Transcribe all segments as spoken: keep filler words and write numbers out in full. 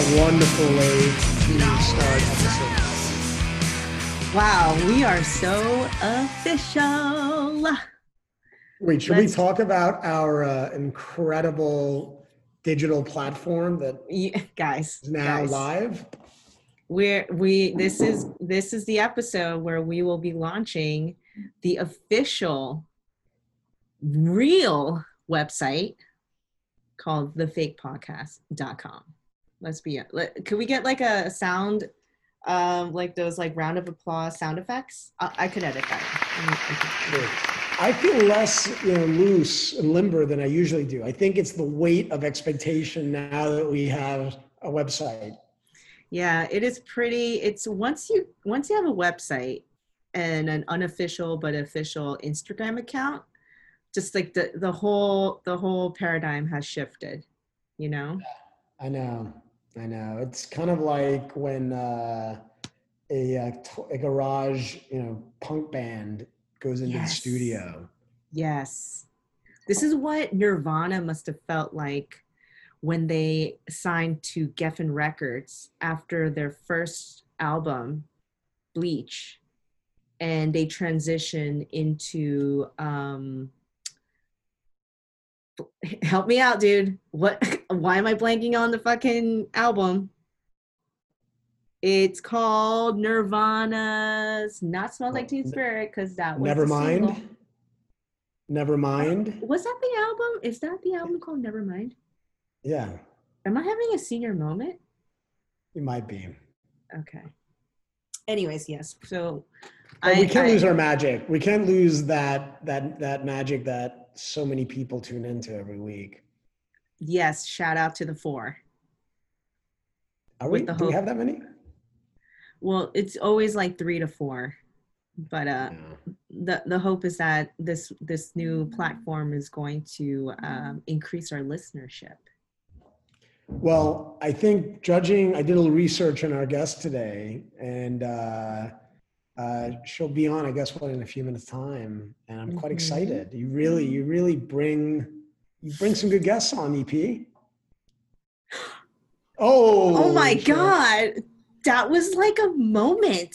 a wonderful way to start episode. Wow, we are so official. Wait, should Let's... we talk about our uh, incredible digital platform that yeah, guys is now guys. live? We're we this is this is the episode where we will be launching the official real website called the fake podcast dot com. Let's be let, could we get like a sound um like those like round of applause sound effects? I, I could edit that. I feel less you know loose and limber than I usually do. I think it's the weight of expectation now that we have a website. Yeah, it is pretty. It's once you once you have a website and an unofficial but official Instagram account, just like the the whole the whole paradigm has shifted, you know? I know, I know. It's kind of like when uh, a a garage you know punk band goes into yes. the studio. Yes, this is what Nirvana must have felt like when they signed to Geffen Records after their first album, Bleach, and they transitioned into, um, help me out, dude. What, why am I blanking on the fucking album? It's called Nirvana's Not Smells Like Teen Spirit, because that was Never Mind. Never Mind. Was that the album? Is that the album called Never Mind? Yeah. Am I having a senior moment? You might be. Okay. Anyways, yes. So I, we can't I, lose our magic. We can't lose that that that magic that so many people tune into every week. Yes. Shout out to the four. Are we? Do whole, we have that many? Well, it's always like three to four, but uh, yeah. the the hope is that this this new platform is going to um, increase our listenership. Well, I think judging, I did a little research on our guest today, and uh, uh, she'll be on, I guess, what, in a few minutes' time, and I'm mm-hmm. quite excited. You really, you really bring, you bring some good guests on, E P. Oh! Oh my shit. God! That was like a moment.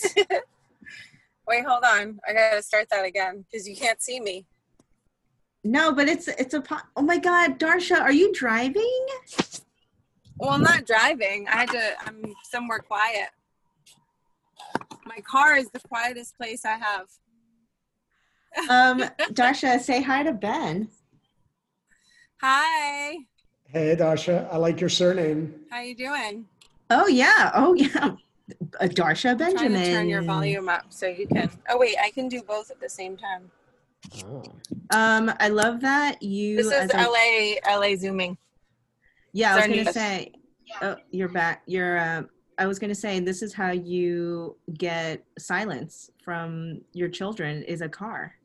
Wait, hold on. I gotta start that again, because you can't see me. No, but it's, it's a, po- oh my God, Darsha, are you driving? Well, I'm not driving. I had to, I'm somewhere quiet. My car is the quietest place I have. Um, Darsha, say hi to Ben. Hi. Hey, Darsha. I like your surname. How you doing? Oh, yeah. Oh, yeah. Darsha Benjamin. I'm trying to turn your volume up so you can. Oh, wait. I can do both at the same time. Oh. Um, I love that you. This is I- L A, L A Zooming. Yeah, I was going to say, oh, you're back. You're, uh, I was going to say, this is how you get silence from your children is a car.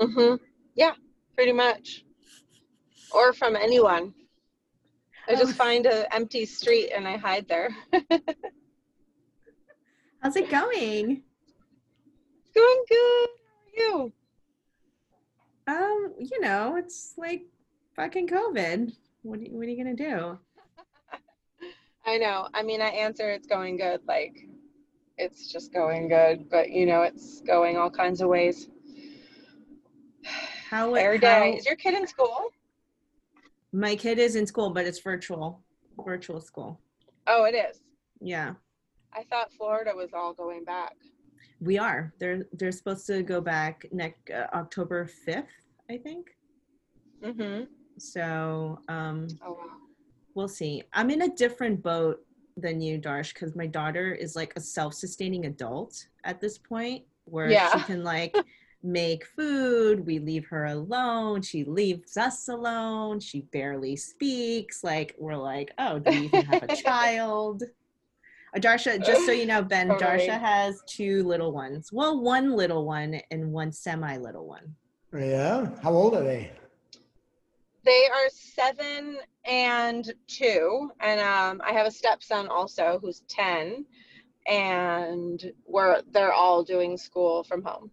Mm-hmm. Yeah, pretty much. Or from anyone. I just find an empty street and I hide there. How's it going? It's going good. How are you? Um, you know, it's like fucking COVID. What are, you, what are you gonna do? I know. I mean, I answer it's going good. Like, it's just going good. But you know, it's going all kinds of ways. How every day? How, is your kid in school? My kid is in school, but it's virtual, virtual school. Oh, it is. Yeah. I thought Florida was all going back. We are. They're they're supposed to go back next uh, October fifth, I think. Mm-hmm. So um, oh, wow. We'll see. I'm in a different boat than you, Darsh, because my daughter is like a self-sustaining adult at this point where yeah. she can like make food. We leave her alone. She leaves us alone. She barely speaks. Like we're like, oh, do you even have a child? Uh, Darsha, just so you know, Ben, oh, Darsha right. has two little ones. Well, one little one and one semi-little one. Yeah? How old are they? They are seven and two, and um, I have a stepson also who's ten, and we're they're all doing school from home.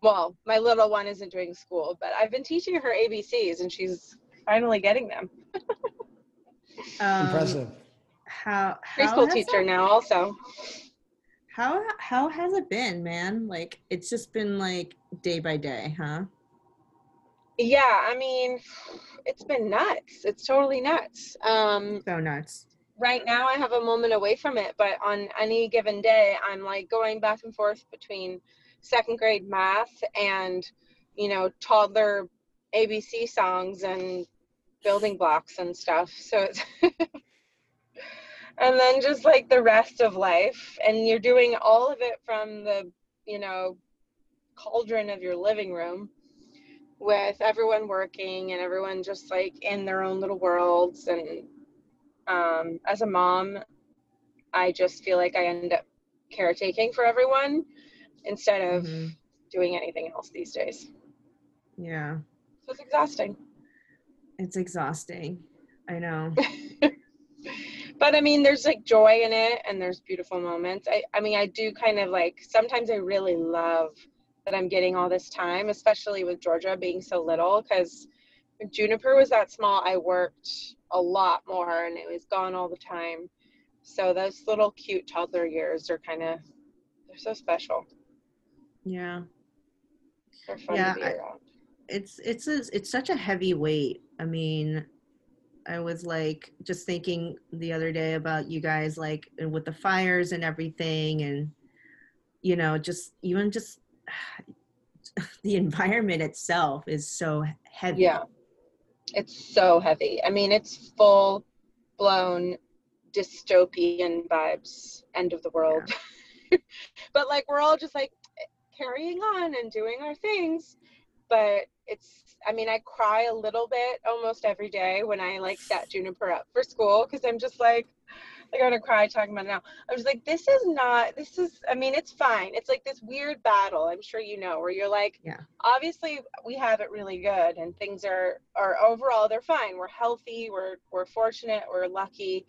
Well, my little one isn't doing school, but I've been teaching her A B Cs, and she's finally getting them. um, Impressive. how, how preschool teacher that, now also. How how has it been, man? Like, it's just been like day by day, huh? Yeah, I mean, it's been nuts. It's totally nuts. Um, so nuts. Right now I have a moment away from it, but on any given day, I'm like going back and forth between second grade math and, you know, toddler A B C songs and building blocks and stuff. So it's and then just like the rest of life, and you're doing all of it from the, you know, cauldron of your living room with everyone working and everyone just like in their own little worlds. And um, as a mom, I just feel like I end up caretaking for everyone instead of mm-hmm. doing anything else these days. Yeah. So it's exhausting. It's exhausting. I know. But I mean, there's like joy in it and there's beautiful moments. I, I mean, I do kind of like, sometimes I really love that I'm getting all this time, especially with Georgia being so little, because when Juniper was that small, I worked a lot more and it was gone all the time. So those little cute toddler years are kind of, they're so special. Yeah. They're fun yeah, to be around. It's it's a, it's such a heavy weight. I mean, I was like just thinking the other day about you guys, like with the fires and everything, and you know, just even just the environment itself is so heavy. Yeah, it's so heavy. I mean, it's full blown dystopian vibes, end of the world. Yeah. But like we're all just like carrying on and doing our things. But it's, I mean, I cry a little bit almost every day when I like set Juniper up for school, because I'm just like, like I'm going to cry talking about it now. I was like, this is not, this is, I mean, it's fine. It's like this weird battle, I'm sure you know, where you're like, yeah. Obviously we have it really good and things are, are overall, they're fine. We're healthy. We're, we're fortunate. We're lucky.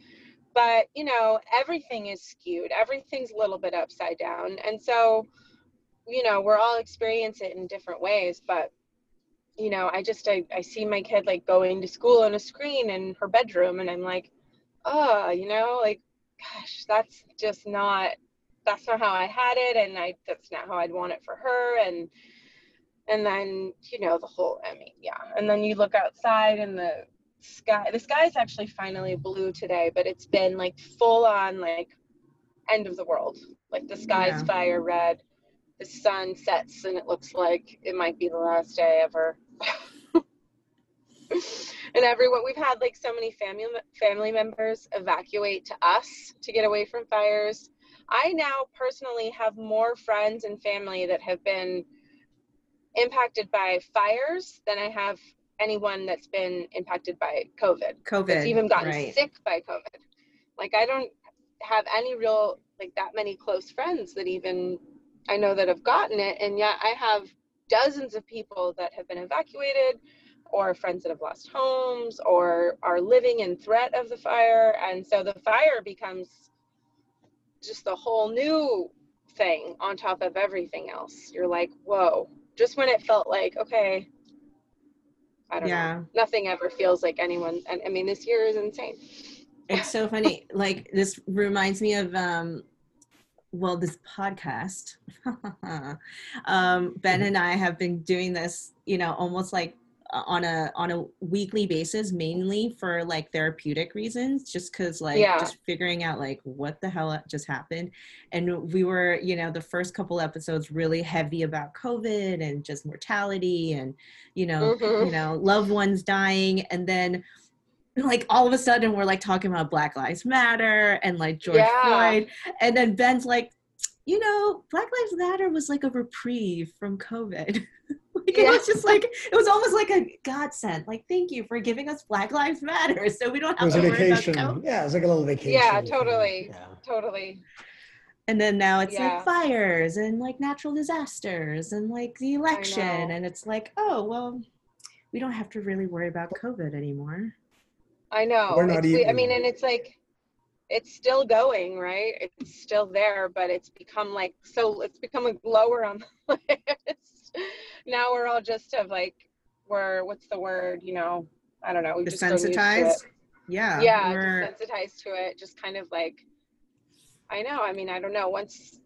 But, you know, everything is skewed. Everything's a little bit upside down. And so, you know, we're all experiencing it in different ways, but you know, I just, I, I see my kid like going to school on a screen in her bedroom and I'm like, oh, you know, like, gosh, that's just not, that's not how I had it. And I, that's not how I'd want it for her. And, and then, you know, the whole, I mean, yeah. And then you look outside and the sky, the sky's actually finally blue today, but it's been like full on like end of the world. Like the sky's yeah. fire red. The sun sets and it looks like it might be the last day ever. And everyone, we've had like so many family family members evacuate to us to get away from fires. I now personally have more friends and family that have been impacted by fires than I have anyone that's been impacted by COVID. COVID. That's even gotten right. sick by COVID. Like I don't have any real, like that many close friends that even I know that I've gotten it, and yet I have dozens of people that have been evacuated or friends that have lost homes or are living in threat of the fire. And so the fire becomes just the whole new thing on top of everything else. You're like, whoa, just when it felt like, okay, I don't yeah. know, nothing ever feels like anyone. And I mean, this year is insane. It's so funny. Like this reminds me of, um, well, this podcast, um, Ben and I have been doing this, you know, almost like on a, on a weekly basis, mainly for like therapeutic reasons, just cause like yeah. just figuring out like what the hell just happened. And we were, you know, the first couple episodes really heavy about COVID and just mortality and, you know, mm-hmm. you know, loved ones dying. And then like all of a sudden we're like talking about Black Lives Matter and like George yeah. Floyd. And then Ben's like, you know, Black Lives Matter was like a reprieve from COVID. Like yeah. It was just like, it was almost like a godsend. Like, thank you for giving us Black Lives Matter. So we don't have to worry about COVID. Yeah. It was like a little vacation. Yeah, totally. Yeah. Totally. And then now it's yeah. like fires and like natural disasters and like the election. And it's like, oh, well, we don't have to really worry about COVID anymore. I know. We're not even. I mean, and it's like, it's still going, right? It's still there, but it's become like, so it's become like lower on the list. Now we're all just of like, we're, what's the word, you know, I don't know. We've Desensitized? Just so used to it. yeah yeah we're... desensitized to it, just kind of like, I know, I mean, I don't know, once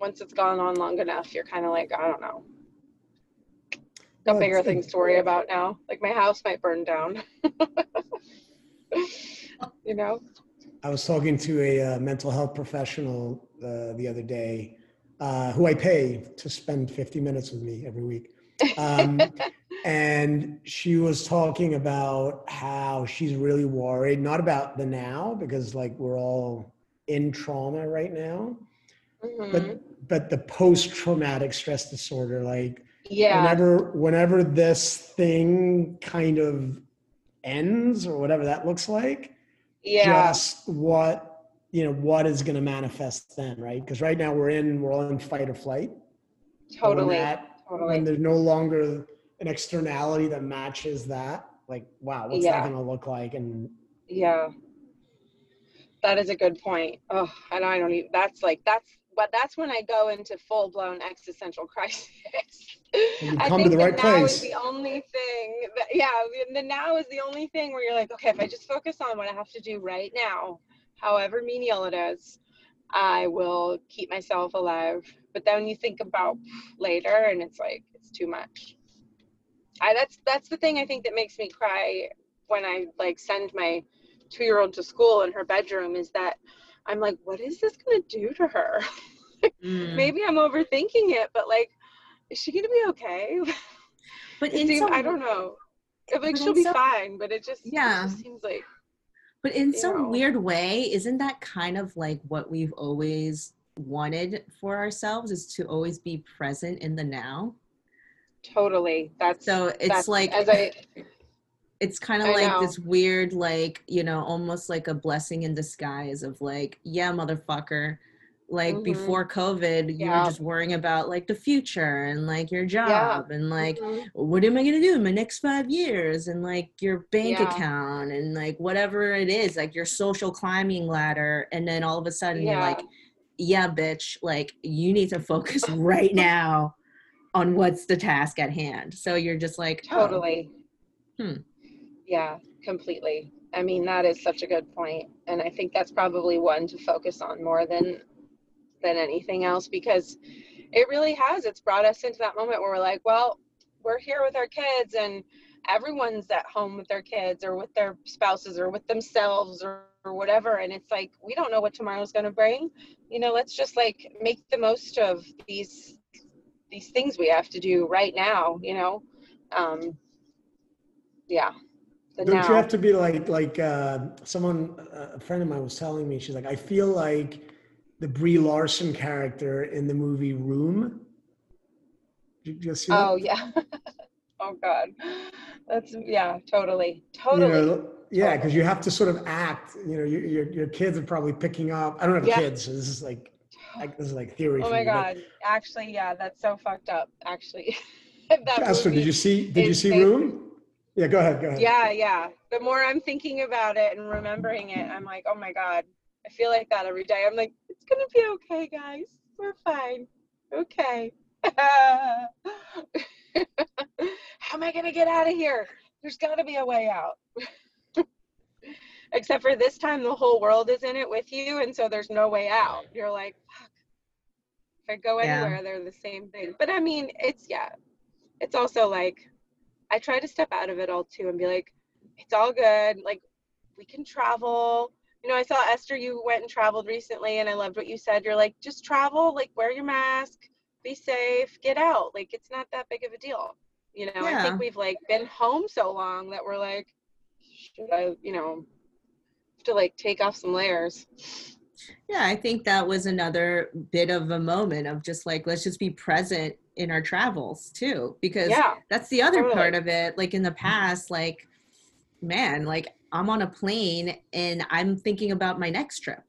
once it's gone on long enough, you're kind of like, I don't know, got no, bigger things to worry about now, like my house might burn down. You know, I was talking to a uh, mental health professional uh, the other day, uh, who I pay to spend fifty minutes with me every week. Um, and she was talking about how she's really worried, not about the now, because like we're all in trauma right now, mm-hmm. but, but the post-traumatic stress disorder, like yeah. whenever, whenever this thing kind of ends or whatever that looks like, yeah. just what, you know, what is going to manifest then, right? Because right now we're in, we're all in fight or flight. Totally. When that, totally. When there's no longer an externality that matches that, like, wow, what's yeah. that going to look like? And yeah, that is a good point. Oh, and I don't even, that's like, that's what, that's when I go into full blown existential crisis. You come I think to the, the right now place. Is the only thing that, yeah, the now is the only thing where you're like, okay, if I just focus on what I have to do right now, however menial it is, I will keep myself alive. But then you think about later and it's like, it's too much. I, that's, that's the thing I think that makes me cry when I like send my two-year-old to school in her bedroom, is that I'm like, what is this going to do to her? Mm. Maybe I'm overthinking it, but like, is she gonna be okay? But in seems, some, I don't know. It, like she'll be some, fine, but it just, yeah. it just seems like. But in some know. weird way, isn't that kind of like what we've always wanted for ourselves, is to always be present in the now? Totally. That's so. It's that's, like as I. It's kind of I like know. this weird, like, you know, almost like a blessing in disguise of like, yeah, motherfucker. Like mm-hmm. before COVID, you yeah. were just worrying about like the future and like your job yeah. and like, mm-hmm. what am I going to do in my next five years? And like your bank yeah. account and like whatever it is, like your social climbing ladder. And then all of a sudden yeah. you're like, yeah, bitch, like you need to focus right now on what's the task at hand. So you're just like, totally. Oh. Hmm. Yeah, completely. I mean, that is such a good point. And I think that's probably one to focus on more than than anything else, because it really has, it's brought us into that moment where we're like, well, we're here with our kids and everyone's at home with their kids or with their spouses or with themselves or, or whatever, and it's like, we don't know what tomorrow's going to bring, you know, let's just like make the most of these these things we have to do right now, you know. Um yeah the don't now. You have to be like like uh someone a friend of mine was telling me, she's like, I feel like the Brie Larson character in the movie Room. Did you see that? Oh yeah. Oh God. That's yeah, totally. Totally. You know, yeah. Totally. Cause you have to sort of act, you know, your, your, your kids are probably picking up. I don't have yeah. kids. So this is like, this is like theory. Oh my me, God. Actually. Yeah. That's so fucked up. Actually. Esther, did you see, did you see it, Room? Yeah. Go ahead. Go ahead. Yeah. Yeah. The more I'm thinking about it and remembering it, I'm like, oh my God. I feel like that every day. I'm like, it's going to be okay, guys. We're fine. Okay. How am I going to get out of here? There's got to be a way out. Except for this time, the whole world is in it with you. And so there's no way out. You're like, fuck. If I go anywhere, yeah. they're the same thing. But I mean, it's, yeah. It's also like, I try to step out of it all too and be like, it's all good. Like, we can travel. You know, I saw Esther, you went and traveled recently and I loved what you said. You're like, just travel, like wear your mask, be safe, get out. Like, it's not that big of a deal. You know, yeah. I think we've like been home so long that we're like, should I, you know, have to like take off some layers. Yeah, I think that was another bit of a moment of just like, let's just be present in our travels too, because yeah, that's the other totally. part of it. Like in the past, like, man, like, I'm on a plane and I'm thinking about my next trip,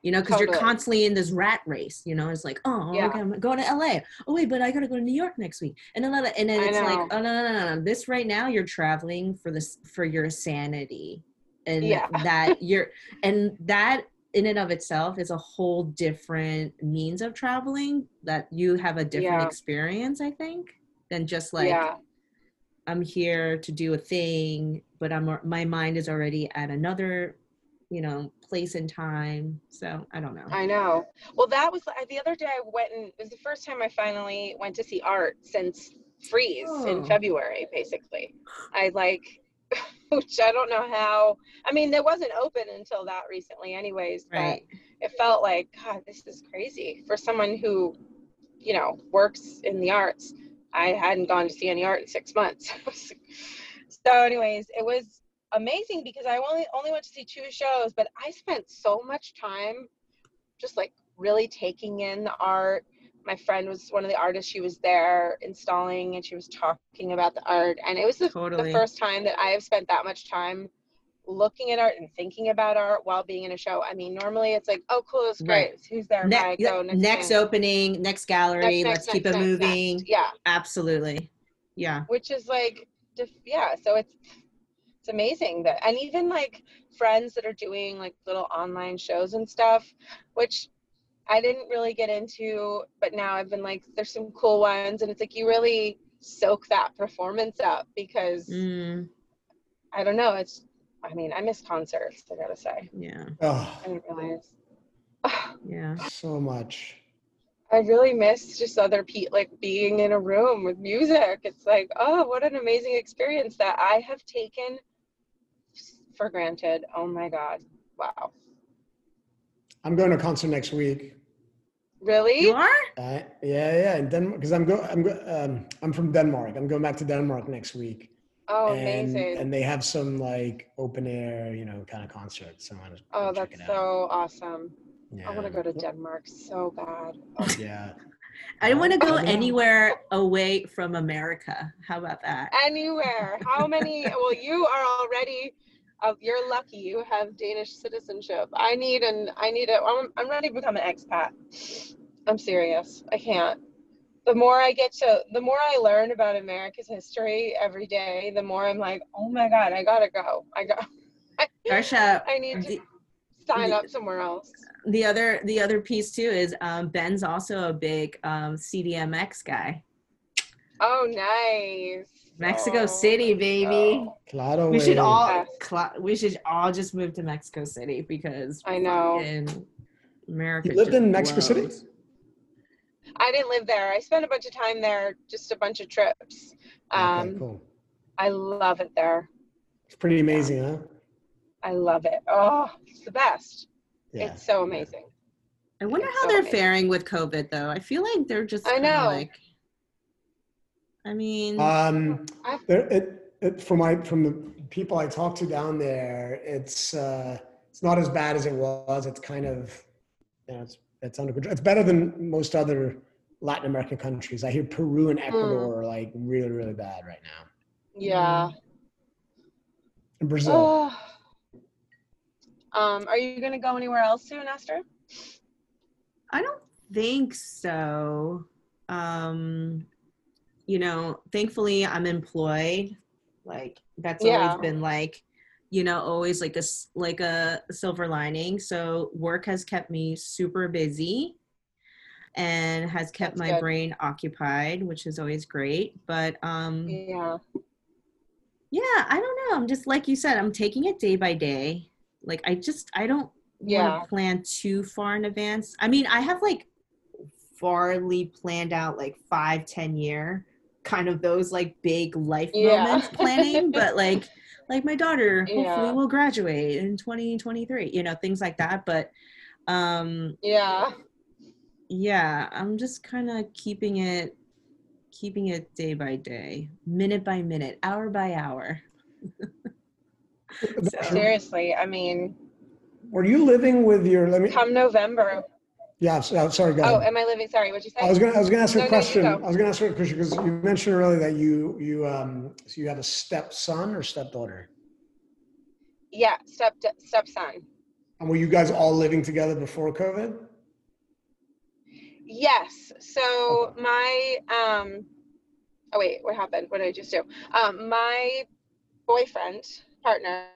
you know, because totally. you're constantly in this rat race, you know, it's like, oh, yeah. okay, I'm going to L A. Oh, wait, but I got to go to New York next week. And then, and then it's like, oh, no, no, no, no. This right now, you're traveling for this, for your sanity. And yeah. that you're, and that in and of itself is a whole different means of traveling that you have a different yeah. experience, I think, than just like, yeah. I'm here to do a thing, but I'm, my mind is already at another, you know, place and time. So I don't know. I know. Well, that was the other day I went, and it was the first time I finally went to see art since Freeze oh. in February, basically. I like, which I don't know how, I mean, it wasn't open until that recently anyways, right. But it felt like, God, this is crazy for someone who, you know, works in the arts. I hadn't gone to see any art in six months. So anyways, it was amazing because I only, only went to see two shows, but I spent so much time just like really taking in the art. My friend was one of the artists, she was there installing and she was talking about the art. And it was the, totally. the first time that I have spent that much time looking at art and thinking about art while being in a show. I mean, normally it's like, oh, cool, it's great. Right. Who's there? Ne- I go next next opening, next gallery, next, next, let's next, keep next, it moving. Next. Yeah. Absolutely. Yeah. Which is like, yeah, so it's, it's amazing that, and even like friends that are doing like little online shows and stuff, which I didn't really get into, but now I've been like, there's some cool ones. And it's like, you really soak that performance up because mm. I don't know. It's, I mean, I miss concerts, I gotta say. Yeah. Oh. I didn't realize. Oh. Yeah. So much. I really miss just other people, like being in a room with music. It's like, oh, what an amazing experience that I have taken for granted. Oh my God. Wow. I'm going to a concert next week. Really? You are? Uh, yeah, yeah, in Denmark. Because I'm go, I'm go, um, I'm from Denmark. I'm going back to Denmark next week. Oh, and, amazing! And they have some like open air, you know, kind of concerts. So I want to oh, check that's it out. So awesome! Yeah. I want to go to Denmark so bad. Oh. Yeah. I don't want to go anywhere away from America. How about that? Anywhere? How many? Well, you are already. Of, you're lucky you have Danish citizenship. I need an, I need a, I'm, I'm ready to become an expat. I'm serious. I can't. The more I get to, the more I learn about America's history every day, the more I'm like, oh my God, I gotta go. I go. Darsha, I need to the, sign the, up somewhere else. The other, the other piece too is um, Ben's also a big um, C D M X guy. Oh, nice. Mexico oh, City, baby. Claro, we should all cl- we should all just move to Mexico City because I know in America. You lived in Mexico City? I didn't live there. I spent a bunch of time there, just a bunch of trips. Um, okay, cool. I love it there. It's pretty amazing, yeah. huh? I love it. Oh, it's the best. Yeah. It's so amazing. I wonder it's how so they're amazing. faring with COVID, though. I feel like they're just I know. like I mean, um, there, it, it, from my from the people I talk to down there, it's uh, it's not as bad as it was. It's kind of, you know, it's it's under control. It's better than most other Latin American countries. I hear Peru and Ecuador mm. are like really really bad right now. Yeah. And Brazil. Oh. Um, are you gonna go anywhere else soon, Esther? I don't think so. Um, You know, thankfully I'm employed. Like that's yeah. always been like, you know, always like a, like a silver lining. So work has kept me super busy and has kept that's my good. brain occupied, which is always great. But um, yeah. yeah, I don't know. I'm just, like you said, I'm taking it day by day. Like I just, I don't yeah. want to plan too far in advance. I mean, I have like farly planned out like five, ten year kind of those like big life yeah. moments planning, but like like my daughter hopefully yeah. will graduate in twenty twenty-three, you know, things like that. But um yeah yeah I'm just kind of keeping it keeping it day by day, minute by minute, hour by hour. So, seriously, I mean, were you living with your let me come November Yeah, so, sorry, go ahead. Oh, am I living? Sorry, what'd you say? I was gonna, I was gonna ask you no, a question. No, you I was gonna ask you a question because you mentioned earlier that you, you, um, so you have a stepson or stepdaughter? Yeah, step stepson. And were you guys all living together before COVID? Yes. So okay. my, um, oh wait, what happened? What did I just do? Um, my boyfriend, partner,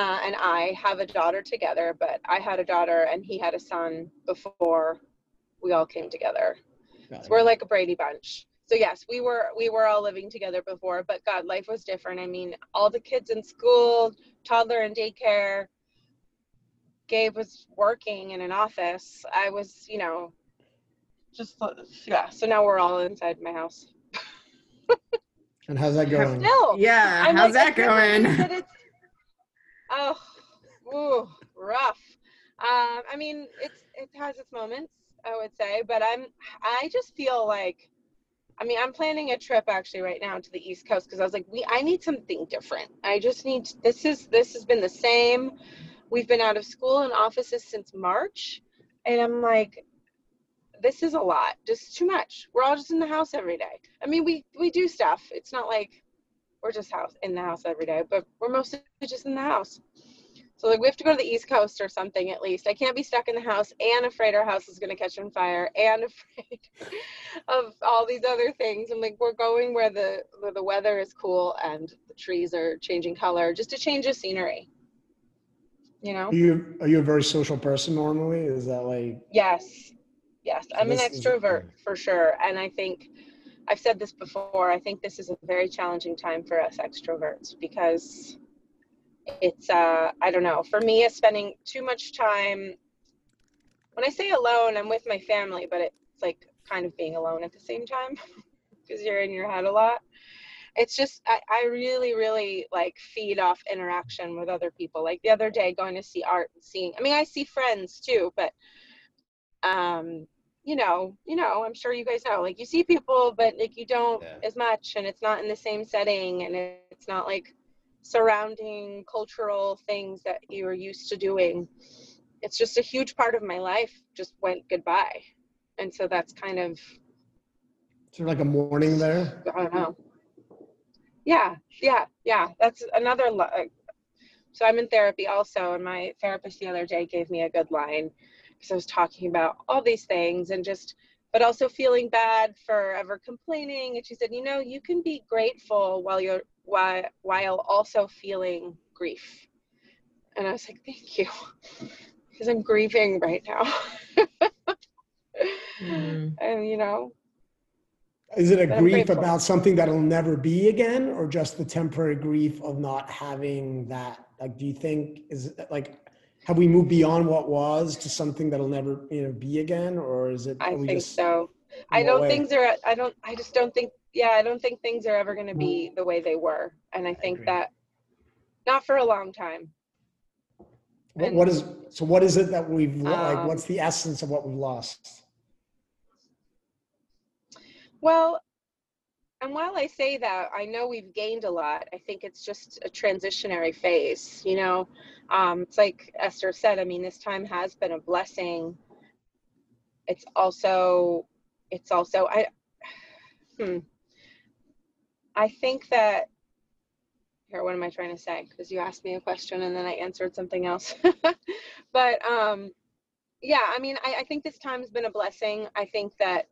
Uh, and I have a daughter together, but I had a daughter and he had a son before we all came together. So we're like a Brady Bunch. So yes, we were we were all living together before, but God, life was different. I mean, all the kids in school, toddler in daycare. Gabe was working in an office. I was, you know, just yeah. So now we're all inside my house. And how's that going? Still, yeah. I'm how's like, that going? That it's, oh, ooh, rough. Um, I mean, it's it has its moments, I would say, but I'm I just feel like. I mean, I'm planning a trip actually right now to the East Coast because I was like, we, I need something different. I just need, to, this is, this has been the same. We've been out of school and offices since March. And I'm like, this is a lot, just too much. We're all just in the house every day. I mean, we, we do stuff. It's not like we're just house in the house every day, but we're mostly just in the house. So like we have to go to the East Coast or something at least. I can't be stuck in the house and afraid our house is going to catch on fire and afraid of all these other things. I'm like, we're going where the where the weather is cool and the trees are changing color, just to change the scenery. You know? Are you, are you a very social person normally? Is that like? Yes. Yes. I'm an extrovert is- for sure. And I think I've said this before. I think this is a very challenging time for us extroverts because it's uh I don't know, for me it's spending too much time. When I say alone, I'm with my family, but it's like kind of being alone at the same time because you're in your head a lot. It's just I, I really really like feed off interaction with other people. Like the other day going to see art and seeing, I mean I see friends too, but um you know you know I'm sure you guys know, like you see people but like you don't yeah. as much, and it's not in the same setting, and it's not like surrounding cultural things that you were used to doing. It's just a huge part of my life just went goodbye. And so that's kind of sort of like a mourning there. I don't know. Yeah, yeah, yeah. That's another. Lo- so I'm in therapy also, and my therapist the other day gave me a good line because I was talking about all these things and just, but also feeling bad for ever complaining. And she said, you know, you can be grateful while you're While, while also feeling grief. And I was like, thank you, because I'm grieving right now. mm-hmm. And you know. Is it a grief about something that'll never be again, or just the temporary grief of not having that? Like, do you think, is it like, have we moved beyond what was to something that'll never, you know, be again? Or is it? I think just, so. I don't way? Things are, I don't, I just don't think, Yeah, I don't think things are ever going to be the way they were. And I think I that not for a long time. What, what is so what is it that we've um, like what's the essence of what we've lost? Well, and while I say that, I know we've gained a lot. I think it's just a transitionary phase, you know. Um, it's like Esther said, I mean, this time has been a blessing. It's also it's also I hmm I think that, here, what am I trying to say? Because you asked me a question and then I answered something else. But um, yeah, I mean, I, I think this time has been a blessing. I think that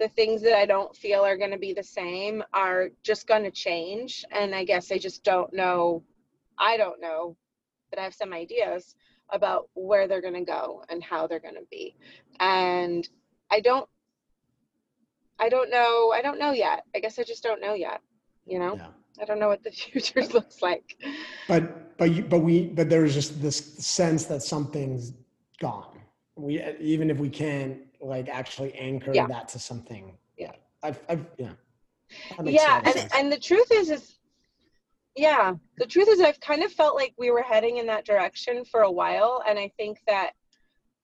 the things that I don't feel are going to be the same are just going to change. And I guess I just don't know. I don't know, but I have some ideas about where they're going to go and how they're going to be. And I don't I don't know. I don't know yet. I guess I just don't know yet. You know, yeah. I don't know what the future looks like. But but you, but we but there's just this sense that something's gone. We even if we can't like actually anchor yeah. that to something. Yeah. I've, I've yeah. Yeah, and sense. and the truth is is yeah, the truth is I've kind of felt like we were heading in that direction for a while, and I think that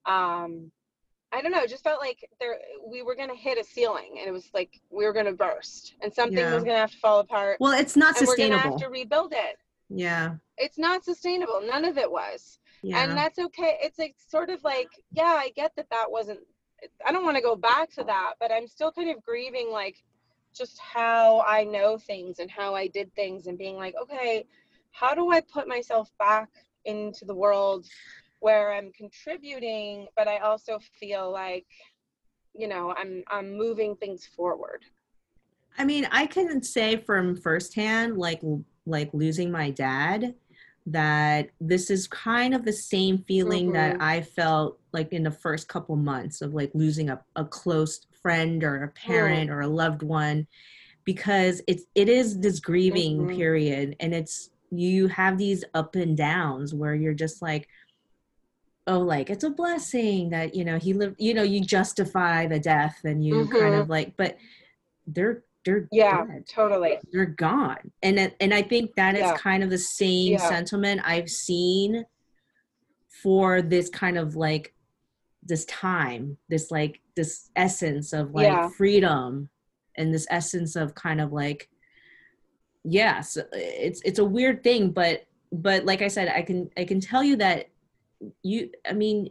um I don't know, it just felt like there we were going to hit a ceiling, and it was like we were going to burst and something yeah. was going to have to fall apart. Well, it's not sustainable. And we're going to have to rebuild it. Yeah. It's not sustainable. None of it was. Yeah. And that's okay. It's like sort of like, yeah, I get that that wasn't, I don't want to go back to that, but I'm still kind of grieving like just how I know things and how I did things and being like, okay, how do I put myself back into the world where I'm contributing, but I also feel like, you know, I'm I'm moving things forward. I mean, I can say from firsthand, like like losing my dad, that this is kind of the same feeling mm-hmm. that I felt like in the first couple months of like losing a, a close friend or a parent mm-hmm. or a loved one, because it's, it is this grieving mm-hmm. period, and it's, you have these up and downs where you're just like, oh, like it's a blessing that, you know, he lived, you know, you justify the death and you mm-hmm. kind of like, but they're, they're yeah, dead. Totally. They're gone. And, and I think that yeah. is kind of the same yeah. sentiment I've seen for this kind of like, this time, this like, this essence of like yeah. freedom and this essence of kind of like, yes, it's, it's a weird thing, but, but like I said, I can, I can tell you that you, I mean,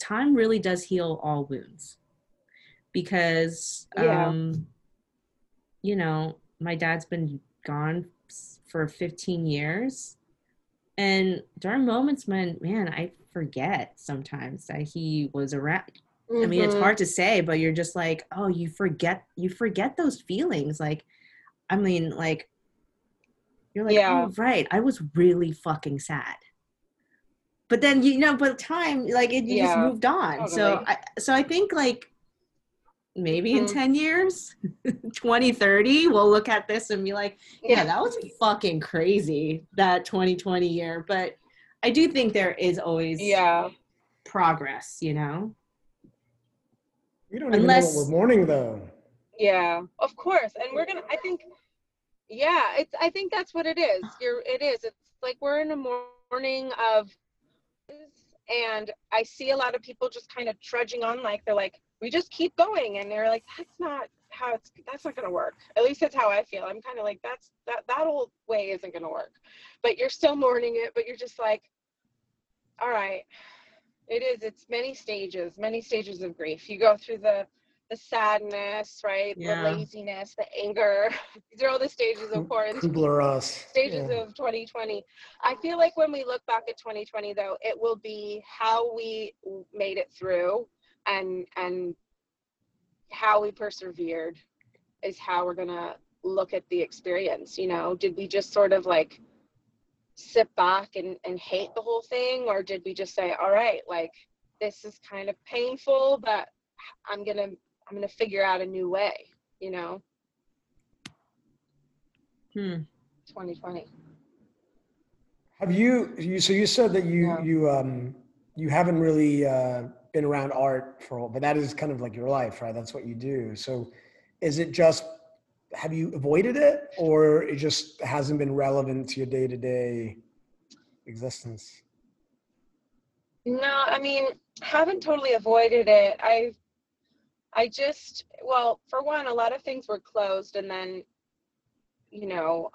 time really does heal all wounds, because, yeah. um, you know, my dad's been gone for fifteen years, and there are moments when, man, I forget sometimes that he was around. Mm-hmm. I mean, it's hard to say, but you're just like, oh, you forget, you forget those feelings. Like, I mean, like, you're like, yeah. oh, right, I was really fucking sad. But then, you know, by the time, like, it, you yeah, just moved on. Totally. So, I, so I think, like, maybe mm-hmm. in ten years, twenty thirty, we'll look at this and be like, yeah, yeah, that was fucking crazy, that twenty twenty year. But I do think there is always yeah. progress, you know? We don't Unless, even know what we're mourning, though. Yeah, of course. And we're going to, I think, yeah, it's, I think that's what it is. You're, it is. It's like we're in a mourning of, and I see a lot of people just kind of trudging on, like they're like, we just keep going, and they're like, that's not how it's, that's not gonna work. At least that's how I feel. I'm kind of like, that's that that old way isn't gonna work, but you're still mourning it, but you're just like, all right, it is, it's many stages many stages of grief. You go through the the sadness, right? Yeah. The laziness, the anger. These are all the stages of quarantine. Kubler-Ross. Stages yeah. of twenty twenty. I feel like when we look back at twenty twenty, though, it will be how we made it through and and how we persevered is how we're gonna look at the experience. You know, did we just sort of like sit back and, and hate the whole thing? Or did we just say, all right, like, this is kind of painful, but I'm gonna I'm going to figure out a new way, you know? Hmm. twenty twenty. Have you, you, so you said that you, yeah. you, um, you haven't really uh, been around art for, but that is kind of like your life, right? That's what you do. So is it just, have you avoided it, or it just hasn't been relevant to your day-to-day existence? No, I mean, haven't totally avoided it. I've, I just, well, for one, a lot of things were closed, and then, you know,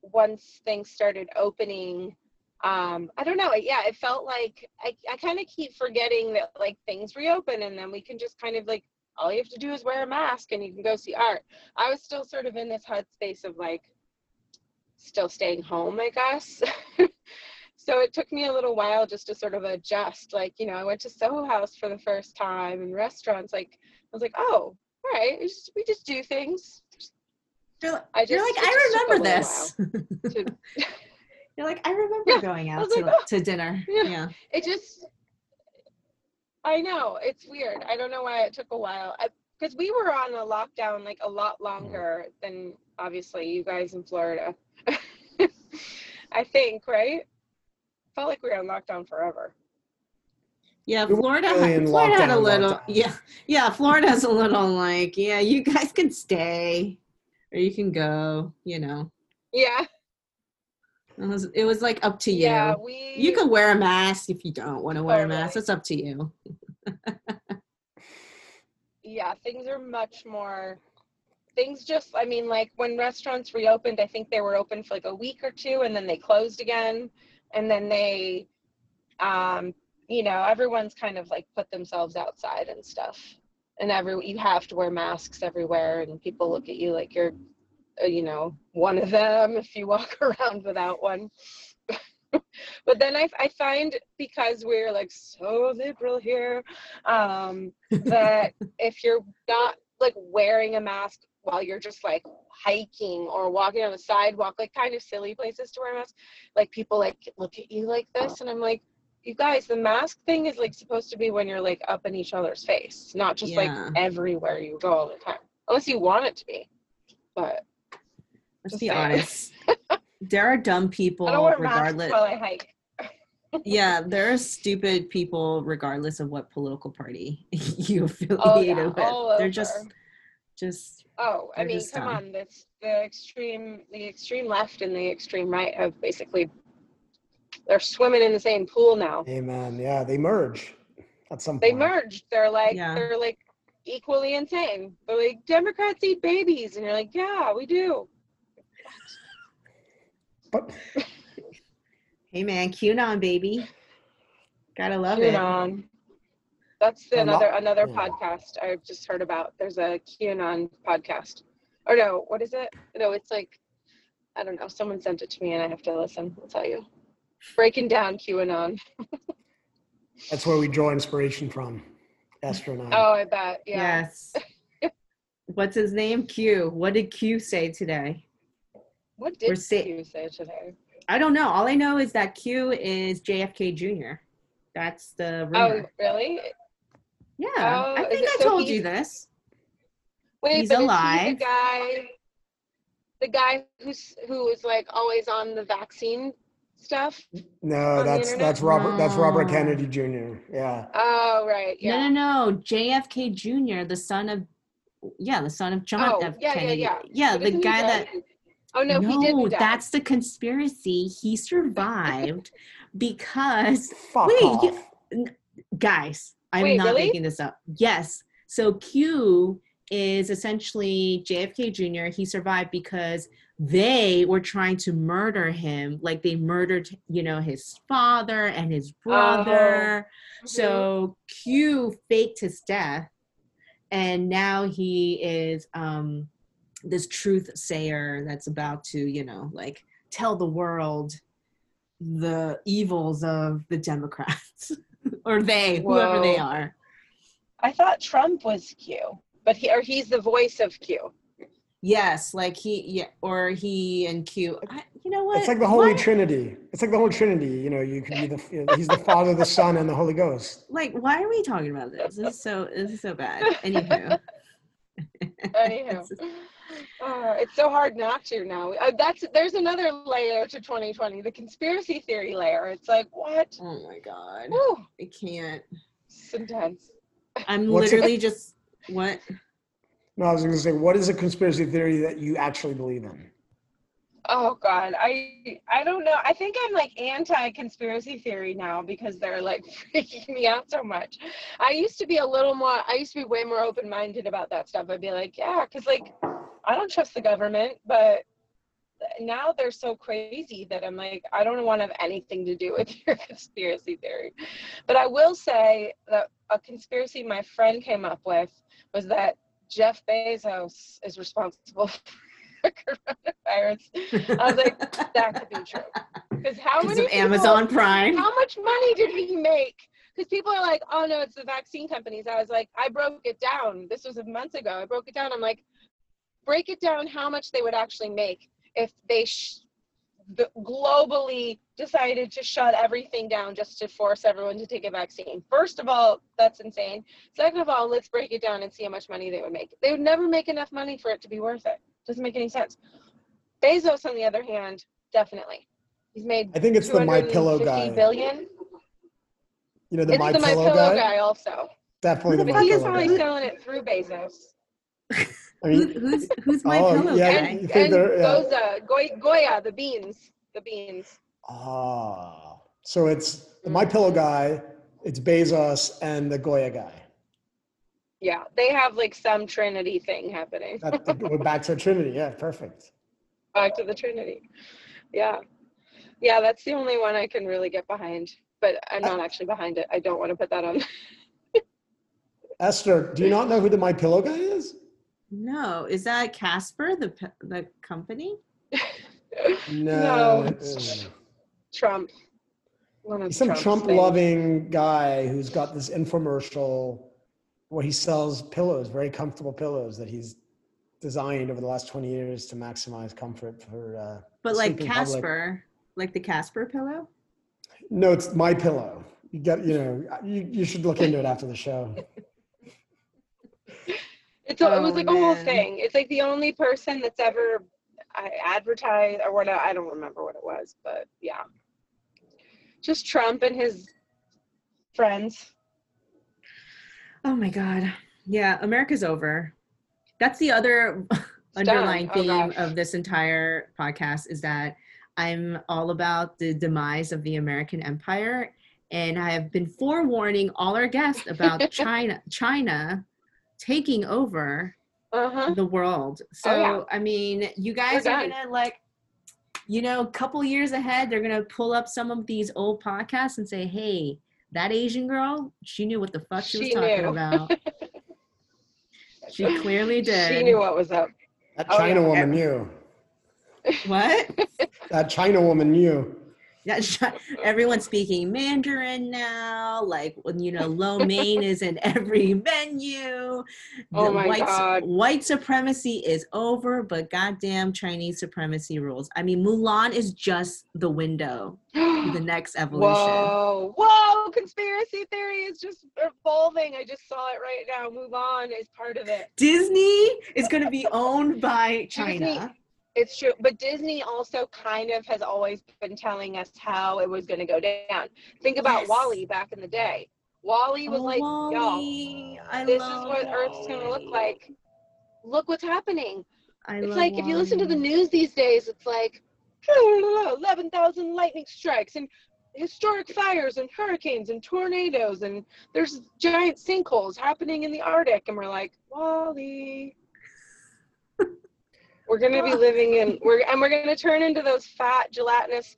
once things started opening, um, I don't know, yeah, it felt like, I, I kind of keep forgetting that, like, things reopen, and then we can just kind of, like, all you have to do is wear a mask, and you can go see art. I was still sort of in this headspace of, like, still staying home, I guess. So it took me a little while just to sort of adjust. Like, you know, I went to Soho House for the first time, and restaurants, like, I was like, oh, all right, we just, we just do things. You're, I just, you're like, I remember this. To, you're like, I remember yeah, going out to, like, oh, to dinner. Yeah. yeah. It just, I know, it's weird. I don't know why it took a while. Because we were on a lockdown, like, a lot longer than, obviously, you guys in Florida. I think, right? Felt like we were on lockdown forever. Yeah, Florida, really Florida had a little, lockdown. yeah, yeah, Florida's a little like, yeah, you guys can stay or you can go, you know. Yeah. It was, it was like up to you. Yeah, we, you can wear a mask if you don't want to wear totally. a mask. It's up to you. Yeah, things are much more, things just, I mean, like when restaurants reopened, I think they were open for like a week or two, and then they closed again. And then they, um, you know, everyone's kind of like put themselves outside and stuff. And every you have to wear masks everywhere, and people look at you like you're, you know, one of them if you walk around without one. But then I, I find, because we're like so liberal here, um, that if you're not like wearing a mask while you're just like hiking or walking on the sidewalk, like kind of silly places to wear masks, like people like look at you like this, and I'm like, you guys, the mask thing is like supposed to be when you're like up in each other's face, not just yeah. like everywhere you go all the time, unless you want it to be. But let's be saying. honest, there are dumb people. I don't wear regardless. Masks while I hike. Yeah, there are stupid people regardless of what political party you affiliated oh, yeah. with. All they're over. just, just. Oh, I mean, come dumb. on. That's the extreme, the extreme left and the extreme right have basically, they're swimming in the same pool now. Amen. Yeah, they merge at some they point. They merged. They're like, yeah. they're like equally insane. They're like, Democrats eat babies. And you're like, yeah, we do. But. Hey man, QAnon baby, gotta love QAnon. It. That's the, another another yeah. podcast I've just heard about. There's a QAnon podcast, or no, what is it? No, it's like I don't know. Someone sent it to me, and I have to listen. I'll tell you, breaking down QAnon. That's where we draw inspiration from, Esther and I. Oh, I bet. Yeah. Yes. What's his name? Q. What did Q say today? What did say- Q say today? I don't know. All I know is that Q is J F K Junior That's the rumor. Oh, really? Yeah. Oh, I think I so told you this. Wait, he's but alive. Is he the guy, the guy who's who is like always on the vaccine stuff? No, that's that's Robert. No. That's Robert Kennedy Junior Yeah. Oh right. Yeah. No, no, no. J F K Junior, the son of, yeah, the son of John oh, F. Yeah, Kennedy. Yeah, yeah. Yeah, the guy that. Oh, no, no, he didn't die. That's the conspiracy. He survived because... Fuck wait, off. You, guys, I'm wait, not really? making this up. Yes. So Q is essentially J F K Junior He survived because they were trying to murder him. Like they murdered, you know, his father and his brother. Oh. So Q faked his death. And now he is... um this truth sayer that's about to, you know, like tell the world the evils of the Democrats or they, whoa. Whoever they are. I thought Trump was Q, but he or he's the voice of Q. Yes, like he, yeah, or he and Q. I, you know what? It's like the Holy what? Trinity. It's like the Holy Trinity. You know, you could be the you know, he's the Father, the Son, and the Holy Ghost. Like, why are we talking about this? This is so this is so bad. Anywho. Anywho. Uh, it's so hard not to now. Uh, that's there's another layer to twenty twenty, the conspiracy theory layer. It's like what? Oh my god! Woo. I can't. It's intense. I'm What's literally a, just what? No, I was gonna say, what is a conspiracy theory that you actually believe in? Oh god, I I don't know. I think I'm like anti-conspiracy theory now because they're like freaking me out so much. I used to be a little more. I used to be way more open-minded about that stuff. I'd be like, yeah, because like. I don't trust the government, but now they're so crazy that I'm like, I don't want to have anything to do with your conspiracy theory. But I will say that a conspiracy my friend came up with was that Jeff Bezos is responsible for coronavirus. I was like, that could be true. Because how many people, Amazon Prime? How much money did we make? Because people are like, oh no, it's the vaccine companies. I was like, I broke it down. This was months ago. I broke it down. I'm like, break it down how much they would actually make if they sh- the globally decided to shut everything down just to force everyone to take a vaccine. First of all, that's insane. Second of all, let's break it down and see how much money they would make. They would never make enough money for it to be worth it. Doesn't make any sense. Bezos, on the other hand, definitely. He's made I think it's the MyPillow guy. Billion. You know, the MyPillow guy? It's the MyPillow guy also. Definitely the MyPillow guy. But he's probably selling it through Bezos. I mean, Who, who's who's my oh, pillow yeah, guy? And, and yeah. Goza, Goy, Goya, the beans, the beans. Ah, so it's the My Pillow guy, it's Bezos, and the Goya guy. Yeah, they have like some Trinity thing happening. That, we're back to Trinity, yeah, perfect. Back to the Trinity, yeah, yeah. That's the only one I can really get behind, but I'm not I, actually behind it. I don't want to put that on. Esther, do you not know who the My Pillow guy is? No, is that Casper, the the company? No, it's Trump. One of some Trump-loving guy who's got this infomercial where he sells pillows, very comfortable pillows that he's designed over the last twenty years to maximize comfort for uh but like Casper public. Like the Casper pillow? No, it's My Pillow. You got you know you, you should look into it after the show. It's a, oh, it was like man. a whole thing. It's like the only person that's ever advertised or whatever. I don't remember what it was, but yeah. Just Trump and his friends. Oh my God. Yeah, America's over. That's the other underlying theme oh, of this entire podcast is that I'm all about the demise of the American empire. And I have been forewarning all our guests about China, China taking over uh-huh. the world. So, oh, yeah. I mean, you guys We're are going to like, you know, a couple years ahead, they're going to pull up some of these old podcasts and say, hey, that Asian girl, she knew what the fuck she, she was talking knew. about. She clearly did. She knew what was up. That China oh, yeah. woman knew. What? That China woman knew. Yeah, everyone's speaking Mandarin now. Like, you know, lo mein is in every menu. The oh my white, God. White supremacy is over, but goddamn Chinese supremacy rules. I mean, Mulan is just the window to the next evolution. Whoa, whoa! Conspiracy theory is just evolving. I just saw it right now. Mulan is part of it. Disney is going to be owned by China. Disney. It's true, but Disney also kind of has always been telling us how it was going to go down. Think about yes. WALL-E back in the day. WALL-E was oh, like, Wall-E. y'all, I this is what Wall-E. Earth's going to look like. Look what's happening. I it's like, Wall-E. If you listen to the news these days, it's like, eleven thousand lightning strikes and historic fires and hurricanes and tornadoes and there's giant sinkholes happening in the Arctic. And we're like, WALL-E. We're going to be living in, we're and we're going to turn into those fat, gelatinous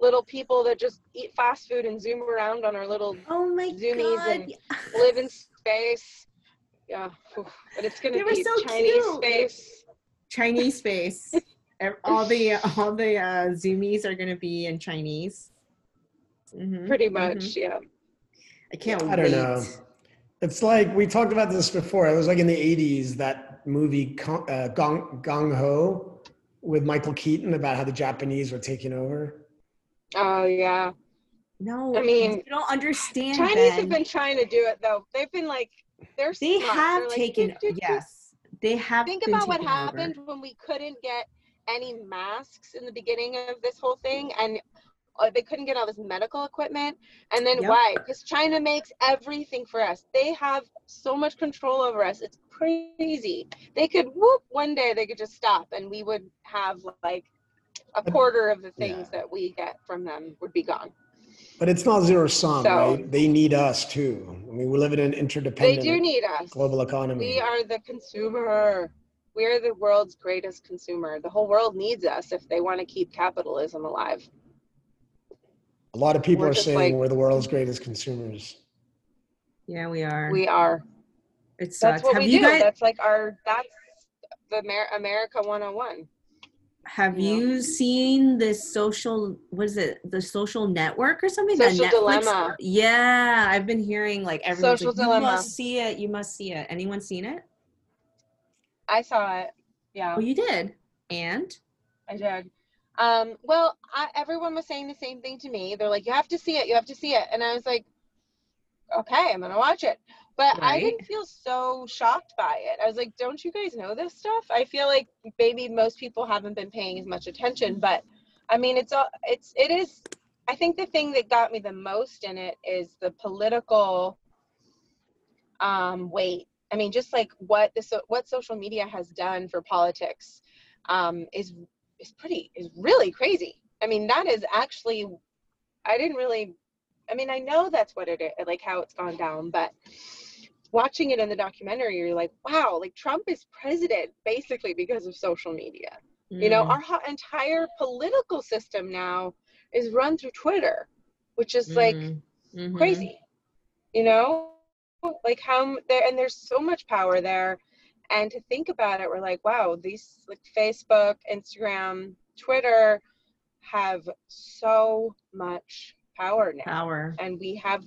little people that just eat fast food and zoom around on our little oh my zoomies God. and live in space. Yeah, but it's going to be so Chinese cute. space. Chinese space. all the all the uh, zoomies are going to be in Chinese. Mm-hmm. Pretty much, mm-hmm. yeah. I can't wait. I don't know. It's like, we talked about this before. It was like in the eighties, that movie uh, Gung, Gung Ho with Michael Keaton about how the Japanese were taking over. Oh yeah. No, I mean, you don't understand. Chinese ben. have been trying to do it though. They've been like, they're they smart. have they're taken. Like, do, do, do. Yes, they have. Think been about what over. happened when we couldn't get any masks in the beginning of this whole thing, and they couldn't get all this medical equipment. And then yep. why? Because China makes everything for us. They have so much control over us. It's crazy. They could whoop one day they could just stop and we would have like a quarter of the things yeah. that we get from them would be gone. But it's not zero sum, so, right? They need us too. I mean, we live in an interdependent they do need us. global economy. We are the consumer. We are the world's greatest consumer. The whole world needs us if they want to keep capitalism alive. A lot of people we're are saying like, we're the world's greatest consumers. Yeah, we are. We are. It sucks. That's what have we you do. Guys, that's like our, that's the Amer- America one oh one. Have you, you know? seen this social, what is it? The Social Network or something? Social Dilemma. Yeah, I've been hearing like everyone's Social like, Dilemma. You must see it. You must see it. Anyone seen it? I saw it. Yeah. Well, you did. And? I did. Um, well, I, everyone was saying the same thing to me. They're like, you have to see it. You have to see it. And I was like, okay, I'm going to watch it. But right? I didn't feel so shocked by it. I was like, don't you guys know this stuff? I feel like maybe most people haven't been paying as much attention, but I mean, it's all, it's, it is, I think the thing that got me the most in it is the political um, weight. I mean, just like what this, what social media has done for politics um, is, is pretty, is really crazy. I mean, that is actually, I didn't really, I mean, I know that's what it is, like how it's gone down, but watching it in the documentary, you're like, wow, like Trump is president basically because of social media. Mm. You know, our ho- entire political system now is run through Twitter, which is mm. like mm-hmm. crazy, you know, like how there, and there's so much power there. And to think about it, we're like, wow, these like Facebook, Instagram, Twitter have so much power now power. and we have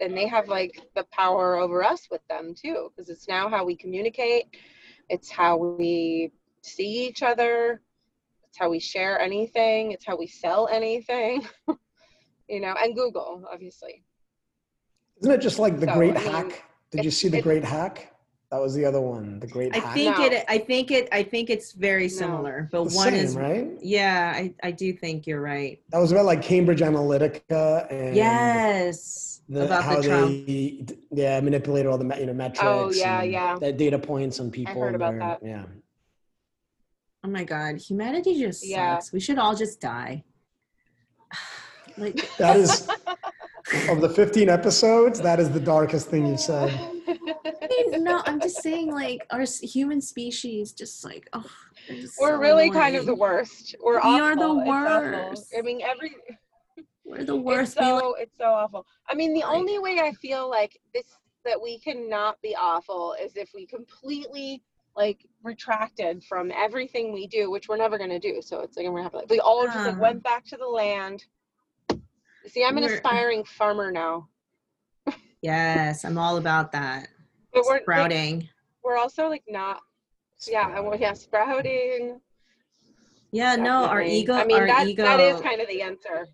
and they have like the power over us with them too, because it's now how we communicate It's how we see each other. It's how we share anything. It's how we sell anything, you know, and Google, obviously. Isn't it just like The so, Great I mean, Hack? Did you see The Great Hack? That was the other one, The Great I Hack. I think no. it, I think it, I think it's very similar, no. but the one same, is, right? yeah, I, I do think you're right. That was about like Cambridge Analytica and yes, the, about how the Trump. They, yeah, manipulated all the, you know, metrics. Oh yeah, yeah. That data points on people. I heard about that. Yeah. Oh my God, humanity just yeah. sucks. We should all just die. Like that is of the fifteen episodes, that is the darkest thing you've said. I mean, no, I'm just saying, like, our human species, just like, oh, just we're so really annoying. Kind of the worst. We're we awful. are the worst. I mean, every we're the worst. It's so, like, it's so awful. I mean, the like, only way I feel like this that we cannot be awful is if we completely like retracted from everything we do, which we're never gonna do. So it's like we're gonna have like we all just like went back to the land. See, I'm an aspiring farmer now. Yes, I'm all about that. But we're, sprouting. Like, we're also like not, yeah, well, yeah, sprouting. Yeah, Definitely. no, our ego. I mean, our that, ego, that is kind of the answer.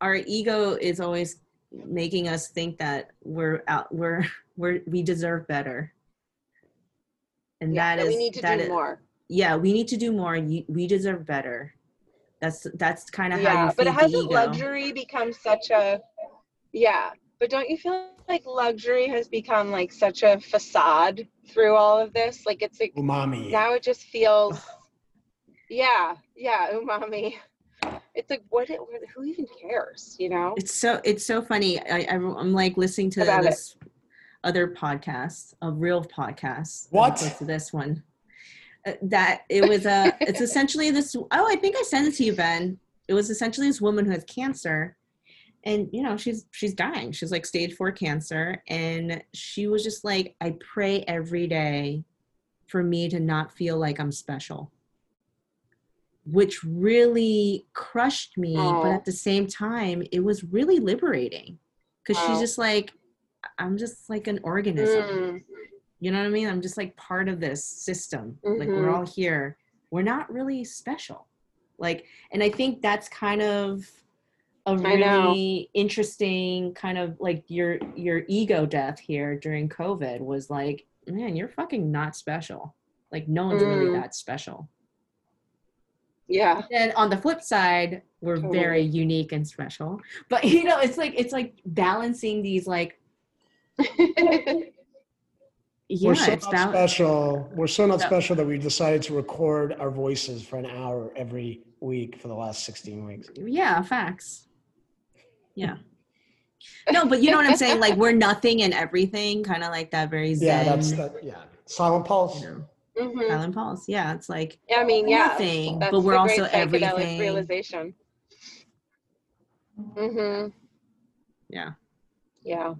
Our ego is always making us think that we're out, we're we're we deserve better, and yeah, that is we need to that do is, more. Yeah, we need to do more. You, we deserve better. That's that's kind of yeah, how you feel. But hasn't luxury become such a yeah? But don't you feel like luxury has become like such a facade through all of this? Like it's like umami. Now it just feels, yeah, yeah, umami. It's like what? It, who even cares? You know? It's so it's so funny. I I'm like listening to About this it. other podcast, a real podcast. What? To this one, uh, that it was a. Uh, it's essentially this. Oh, I think I sent it to you, Ben. It was essentially this woman who has cancer. And, you know, she's she's dying. She's like stage four cancer. And she was just like, I pray every day for me to not feel like I'm special, which really crushed me. Oh. But at the same time, it was really liberating because oh. she's just like, I'm just like an organism. Mm. You know what I mean? I'm just like part of this system. Mm-hmm. Like we're all here. We're not really special. Like, and I think that's kind of a really interesting kind of like your your ego death here during COVID was like, man, you're fucking not special. Like no one's mm. really that special. Yeah. And on the flip side, we're totally. very unique and special. But you know, it's like it's like balancing these like Yeah, we're so it's not bal- special. We're so not no. special that we decided to record our voices for an hour every week for the last sixteen weeks. Yeah, facts. Yeah. No, but you know what I'm saying? Like we're nothing and everything, kind of like that very Zen. Yeah, that's that, yeah. Silent Pulse. You know, mm-hmm. Silent Pulse. Yeah, it's like yeah, I mean, yeah, nothing, that's but we're also everything. Realization. Mhm. Yeah. Yeah.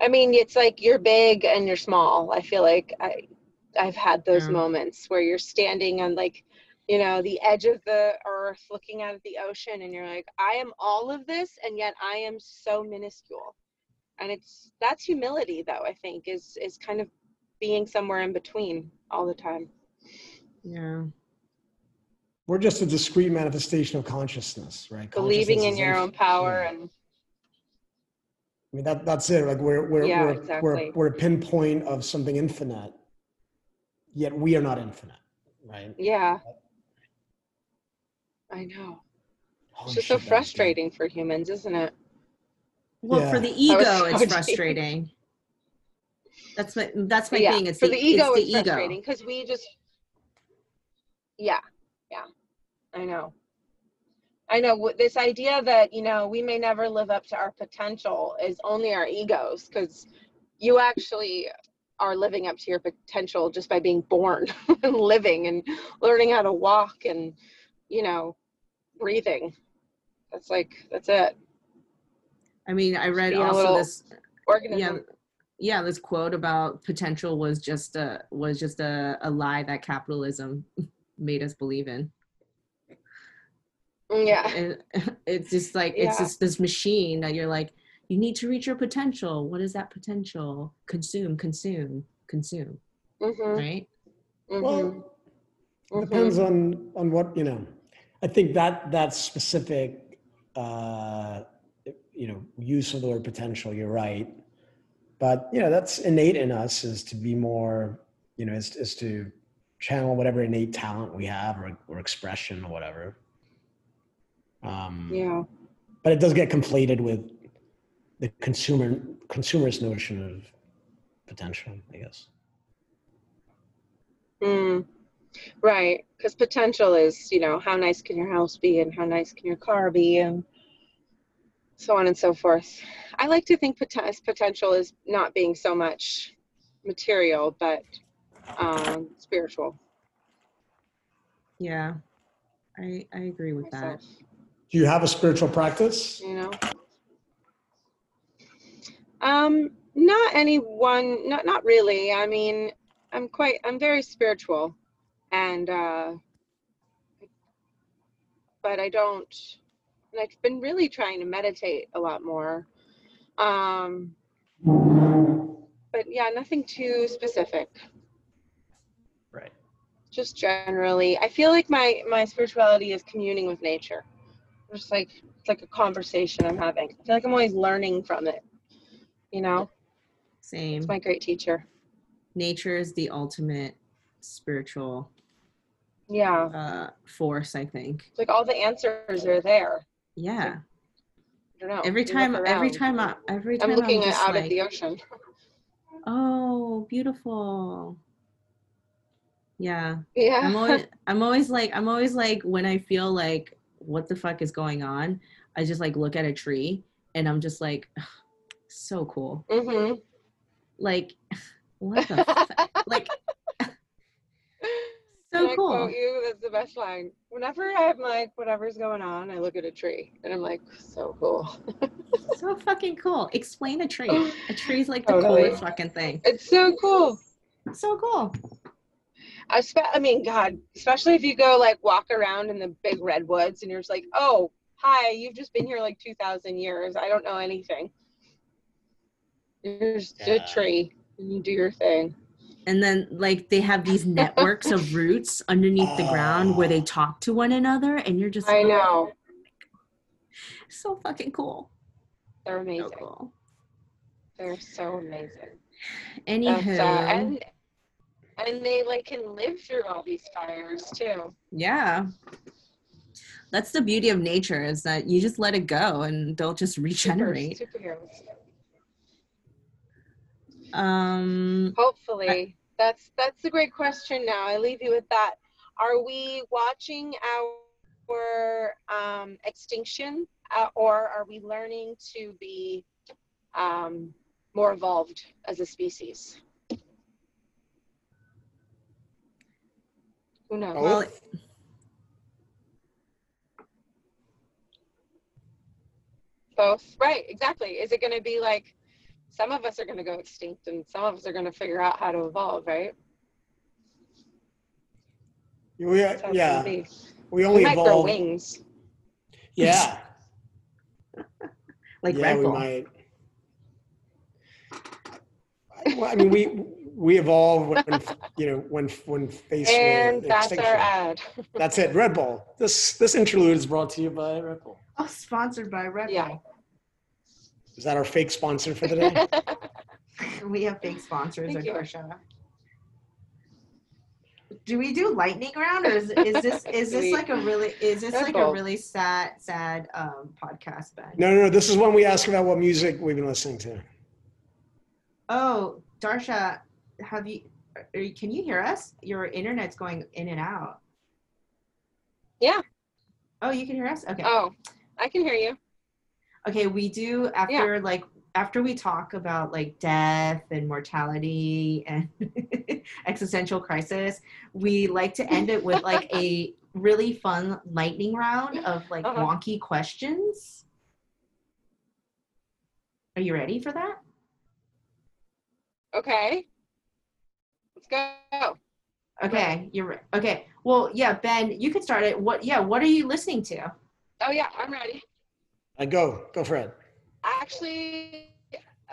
I mean, it's like you're big and you're small. I feel like I I've had those yeah. moments where you're standing on like, you know, the edge of the earth looking out at the ocean and you're like, I am all of this and yet I am so minuscule. And it's that's humility though, I think, is is kind of being somewhere in between all the time. Yeah. We're just a discrete manifestation of consciousness, right? Believing consciousness in your own power yeah. and I mean that that's it. Like we're we're yeah, we're, exactly. we're we're a pinpoint of something infinite, yet we are not infinite, right? Yeah. I know. Holy it's just shit, so frustrating for humans, isn't it? Well, yeah. for the ego, so it's frustrating. That's my that's my yeah. thing. It's for the, the ego. It's, the it's frustrating because we just. Yeah, yeah, I know. I know this idea that, you know, we may never live up to our potential is only our egos because you actually are living up to your potential just by being born and living and learning how to walk and, you know, breathing. That's like, that's it. I mean, I read also this organism. Yeah, yeah, this quote about potential was just a, was just a, a lie that capitalism made us believe in. Yeah, and it's just like yeah. it's just this machine that you're like, you need to reach your potential. What is that potential? Consume, consume, consume. mm-hmm. right? Mm-hmm. Well, mm-hmm. depends on, on what, you know, I think that that specific, uh, you know, use of the word potential, you're right. But, you know, that's innate in us, is to be more, you know, is, is to channel whatever innate talent we have, or, or expression or whatever. Um, yeah. But it does get conflated with the consumer consumer's notion of potential, I guess. Mm, right, because potential is, you know, how nice can your house be, and how nice can your car be, and so on and so forth. I like to think pot- potential is not being so much material, but um, spiritual. Yeah, I I agree with myself. That. Do you have a spiritual practice? You know, um, not any one, not not really. I mean, I'm quite, I'm very spiritual, and uh, but I don't. And I've been really trying to meditate a lot more. Um, but yeah, nothing too specific. Right. Just generally, I feel like my, my spirituality is communing with nature. Just like, it's like a conversation I'm having. I feel like I'm always learning from it, you know? Same. It's my great teacher. Nature is the ultimate spiritual yeah. uh, force, I think. It's like all the answers are there. Yeah. I don't know. Every time, every time, I, every time I'm looking I'm out like, at the ocean. Oh, beautiful. Yeah. Yeah. I'm always, I'm always like, I'm always like, when I feel like, what the fuck is going on? I just like look at a tree, and I'm just like, oh, so cool. Mm-hmm. Like, what the fuck? Like, so I cool. Quote you, that's the best line. Whenever I'm like, whatever's going on, I look at a tree, and I'm like, so cool. So fucking cool. Explain a tree. A tree's like the totally. coolest fucking thing. It's so cool. It's so cool. I, spe- I mean, God, especially if you go like walk around in the big redwoods, and you're just like, oh, hi, you've just been here like two thousand years. I don't know anything. There's yeah. a tree, and you do your thing. And then, like, they have these networks of roots underneath oh. the ground where they talk to one another, and you're just I like, know. So fucking cool. They're amazing. So cool. They're so amazing. Anywho. Uh, and, and they, like, can live through all these fires, too. Yeah. That's the beauty of nature, is that you just let it go, and they'll just regenerate. Super, superheroes. Um, Hopefully. I, that's that's a great question now. I leave you with that. Are we watching our um, extinction, uh, or are we learning to be um, more evolved as a species? Who knows? Well, both. Right, exactly. Is it going to be like some of us are going to go extinct, and some of us are going to figure out how to evolve, right? We are, yeah. We only we might evolve. Grow wings. Yeah. Like yeah, we might. Well, I mean, we. We evolve when, you know, when when faced and with that's extinction. Our ad. That's it. Red Bull. This this interlude is brought to you by Red Bull. Oh, sponsored by Red yeah. Bull. Is that our fake sponsor for the day? We have fake sponsors on our show. Do we do lightning round, or is is this is this like a really is this Red like Bull. a really sad sad um, podcast? Ben? No, no, no. This is when we ask about what music we've been listening to. Oh, Darsha. Have you, are you, can you hear us? Your internet's going in and out. Yeah. Oh, you can hear us? Okay. Oh, I can hear you. Okay, we do after yeah. like, after we talk about like death and mortality and existential crisis, we like to end it with like a really fun lightning round of like uh-huh. wonky questions. Are you ready for that? Okay. Let's go. Okay, you're okay. Well, yeah, Ben, you can start it. What? Yeah, what are you listening to? Oh yeah, I'm ready. I go, go for it. Actually,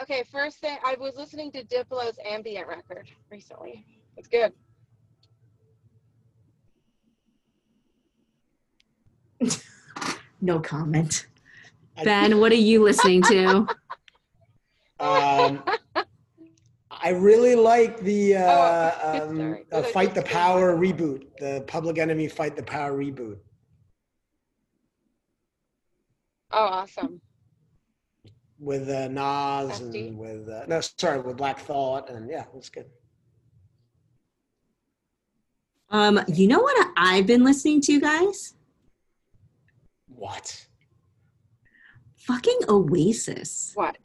okay. First thing, I was listening to Diplo's ambient record recently. It's good. No comment. Ben, what are you listening to? um, I really like the uh, oh, um, uh, Fight the Power reboot, the Public Enemy Fight the Power reboot. Oh, awesome. With uh, Nas F D. And with, uh, no, sorry, with Black Thought, and yeah, it's good. Um, you know what I've been listening to, guys? What? Fucking Oasis. What?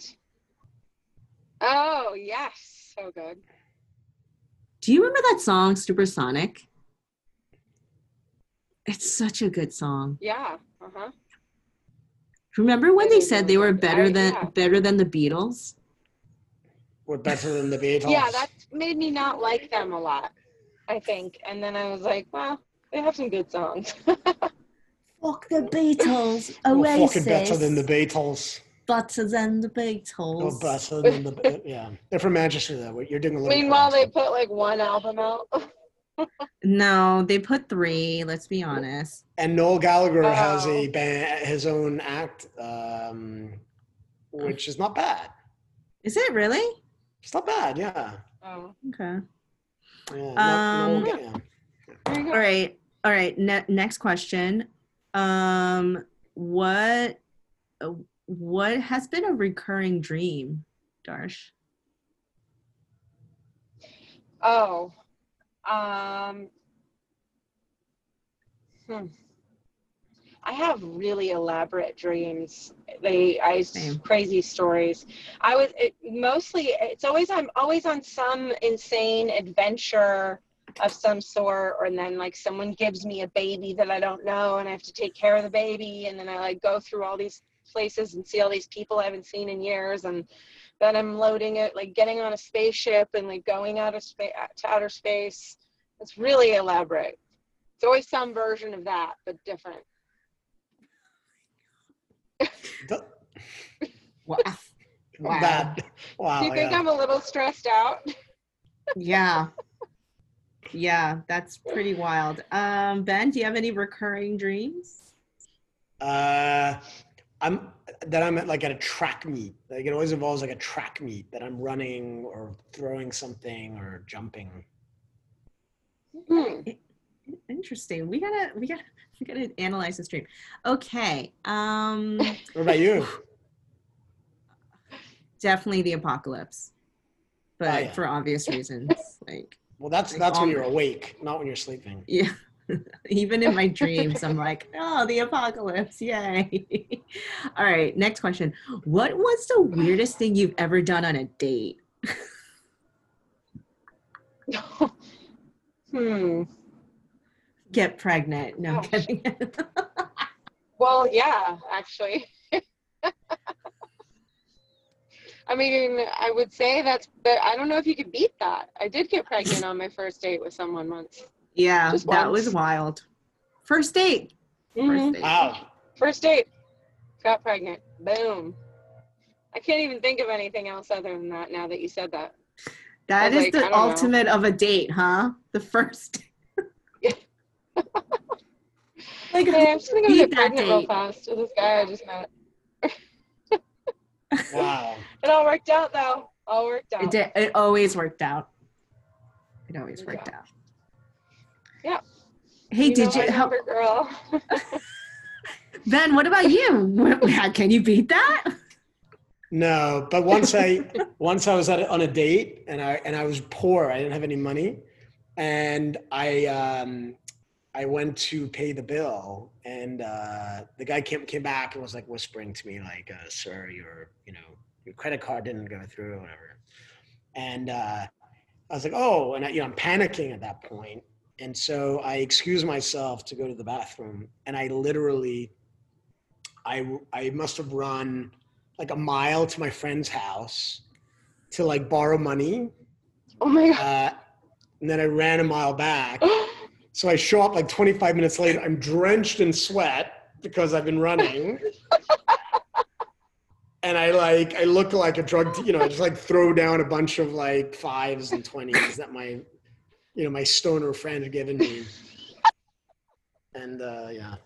Oh, yes. So good. Do you remember that song, Supersonic? It's such a good song. Yeah. Uh-huh. Remember when they said they were better than I, yeah. better than the Beatles? We're better than the Beatles. Yeah, that made me not like them a lot, I think. And then I was like, well, they have some good songs. Fuck the Beatles. Oasis. We're fucking better than the Beatles. Better than the Beatles. We're better than the yeah. They're from Manchester, though. You're doing a little. Meanwhile, they put like one album out. No, they put three. Let's be honest. And Noel Gallagher oh. has a band, his own act, um, which is not bad. Is it really? It's not bad. Yeah. Oh. Okay. Yeah, not, um. Noel, yeah. All right. All right. Ne- next question. Um. What? What has been a recurring dream, Darsh? Oh. Um, hmm. I have really elaborate dreams. They, I, Same. Crazy stories. I was it, mostly, it's always, I'm always on some insane adventure of some sort. Or and then like someone gives me a baby that I don't know and I have to take care of the baby. And then I like go through all these places and see all these people I haven't seen in years. And then I'm loading it, like getting on a spaceship and like going out of space to outer space. It's really elaborate. It's always some version of that, but different. Wow. Wow. Wow. Do you think yeah. I'm a little stressed out? Yeah. Yeah, that's pretty wild. Um, Ben, do you have any recurring dreams? Uh. I'm that I'm at like at a track meet. Like it always involves like a track meet that I'm running or throwing something or jumping. Mm. Interesting. We gotta we gotta we gotta analyze this dream. Okay. Um, what about you? Definitely the apocalypse, but oh, yeah. for obvious reasons. Like well, that's like that's when you're awake, not when you're sleeping. Yeah. Even in my dreams, I'm like, oh, the apocalypse, yay. All right, next question. What was the weirdest thing you've ever done on a date? hmm. Get pregnant. No, I'm kidding. Well, yeah, actually. I mean, I would say that's, but I don't know if you could beat that. I did get pregnant on my first date with someone once. Yeah, that was wild. First date. Mm-hmm. First date. Wow. First date. Got pregnant. Boom. I can't even think of anything else other than that now that you said that. That is like, the ultimate know. of a date, huh? The first date. Like, hey, I'm just going to go get pregnant real fast to this guy I just met. Wow. It all worked out, though. All worked out. It did. It always worked out. It always yeah. worked out. Yeah. Hey, you did know, you? How, girl. Ben, what about you? How can you beat that? No, but once I once I was at, on a date and I and I was poor. I didn't have any money, and I um, I went to pay the bill, and uh, the guy came came back and was like whispering to me like, uh, "Sir, your you know your credit card didn't go through or whatever," and uh, I was like, "Oh," and I, you know I'm panicking at that point. And so I excused myself to go to the bathroom, and I literally, I, I must have run like a mile to my friend's house to like borrow money. Oh my God. Uh, and then I ran a mile back. So I show up like twenty-five minutes later, I'm drenched in sweat because I've been running. And I like, I look like a drug, you know, I just like throw down a bunch of like fives and twenties that my you know, my stoner friend had given me. And uh, yeah,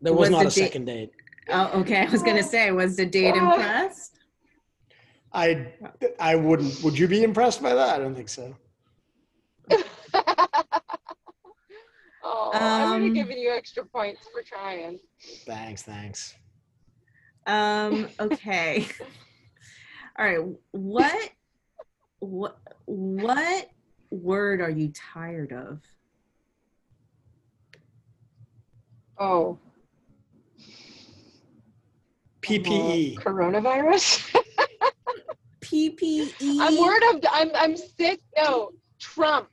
there was, was not the a da- second date. Oh, okay. I was going to say, was the date oh. impressed? I, I wouldn't, would you be impressed by that? I don't think so. Oh, um, I would have given you extra points for trying. Thanks, thanks. Um, okay. All right. What, what, what word are you tired of? Oh. P P E. Uh, coronavirus? P P E. I'm word of, I'm, I'm sick. No, Trump.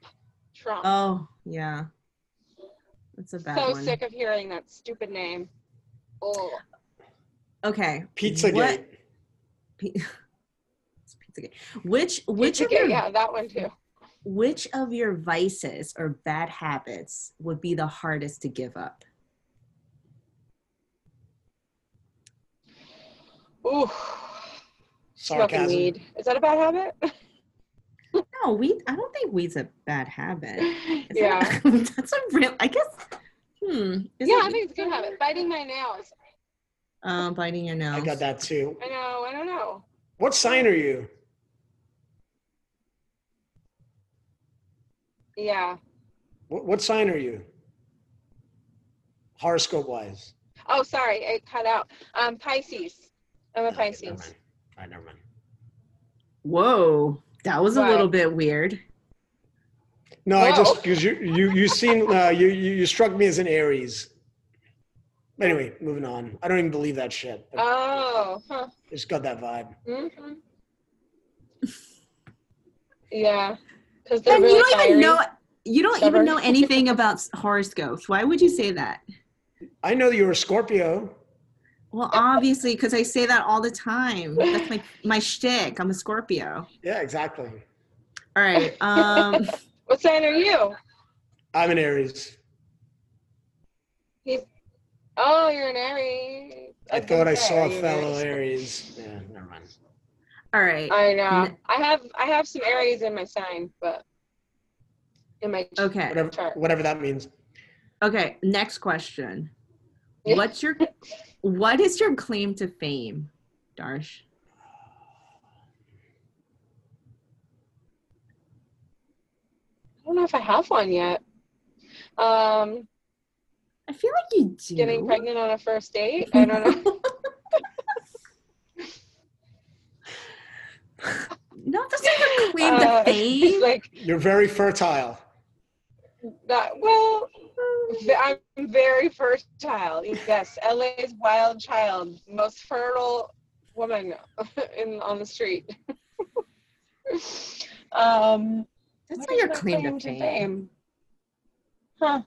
Trump. Oh, yeah. That's a bad so one. So sick of hearing that stupid name. Oh. Okay. Pizzagate. What, P- it's Pizzagate. Which, which Pizzagate, of your, yeah, that one too. Which of your vices or bad habits would be the hardest to give up? Ooh. Smoking weed. Is that a bad habit? No, weed. I don't think weed's a bad habit. Is yeah. That, that's a real, I guess, hmm. Yeah, I think it's a good habit. Biting my nails. Um, biting your nails. I got that too. I know. I don't know. What sign are you? Yeah. What, what sign are you? Horoscope wise. Oh, sorry. It cut out. Um, Pisces. I'm a Pisces. Okay, never mind. All right, never mind. Whoa. That was a what? Little bit weird. No, Whoa. I just, because you, you, you seem, uh, you, you, you struck me as an Aries. Anyway, moving on. I don't even believe that shit. Oh, huh. I just got that vibe. Mm-hmm. Yeah. Because they're really you don't even know, you don't stubborn. even know anything about horoscopes. Why would you say that? I know you're a Scorpio. Well, obviously, because I say that all the time. That's my, my shtick. I'm a Scorpio. Yeah, exactly. All right. Um, what sign are you? I'm an Aries. He's, oh, you're an Aries. I, I thought I saw a fellow Aries. Aries. Yeah, never mind. All right. I know. I have I have some Aries in my sign, but in my okay. whatever, chart. Whatever that means. Okay, next question. What's your what is your claim to fame, Darsh? I don't know if I have one yet. Um, I feel like you do. Getting pregnant on a first date? I don't know. No, that's not your claim uh, to fame. Like, you're very fertile. That, well, I'm very fertile. Yes, L A's wild child, most fertile woman in on the street. um, That's not your claim, claim to fame. fame. Huh?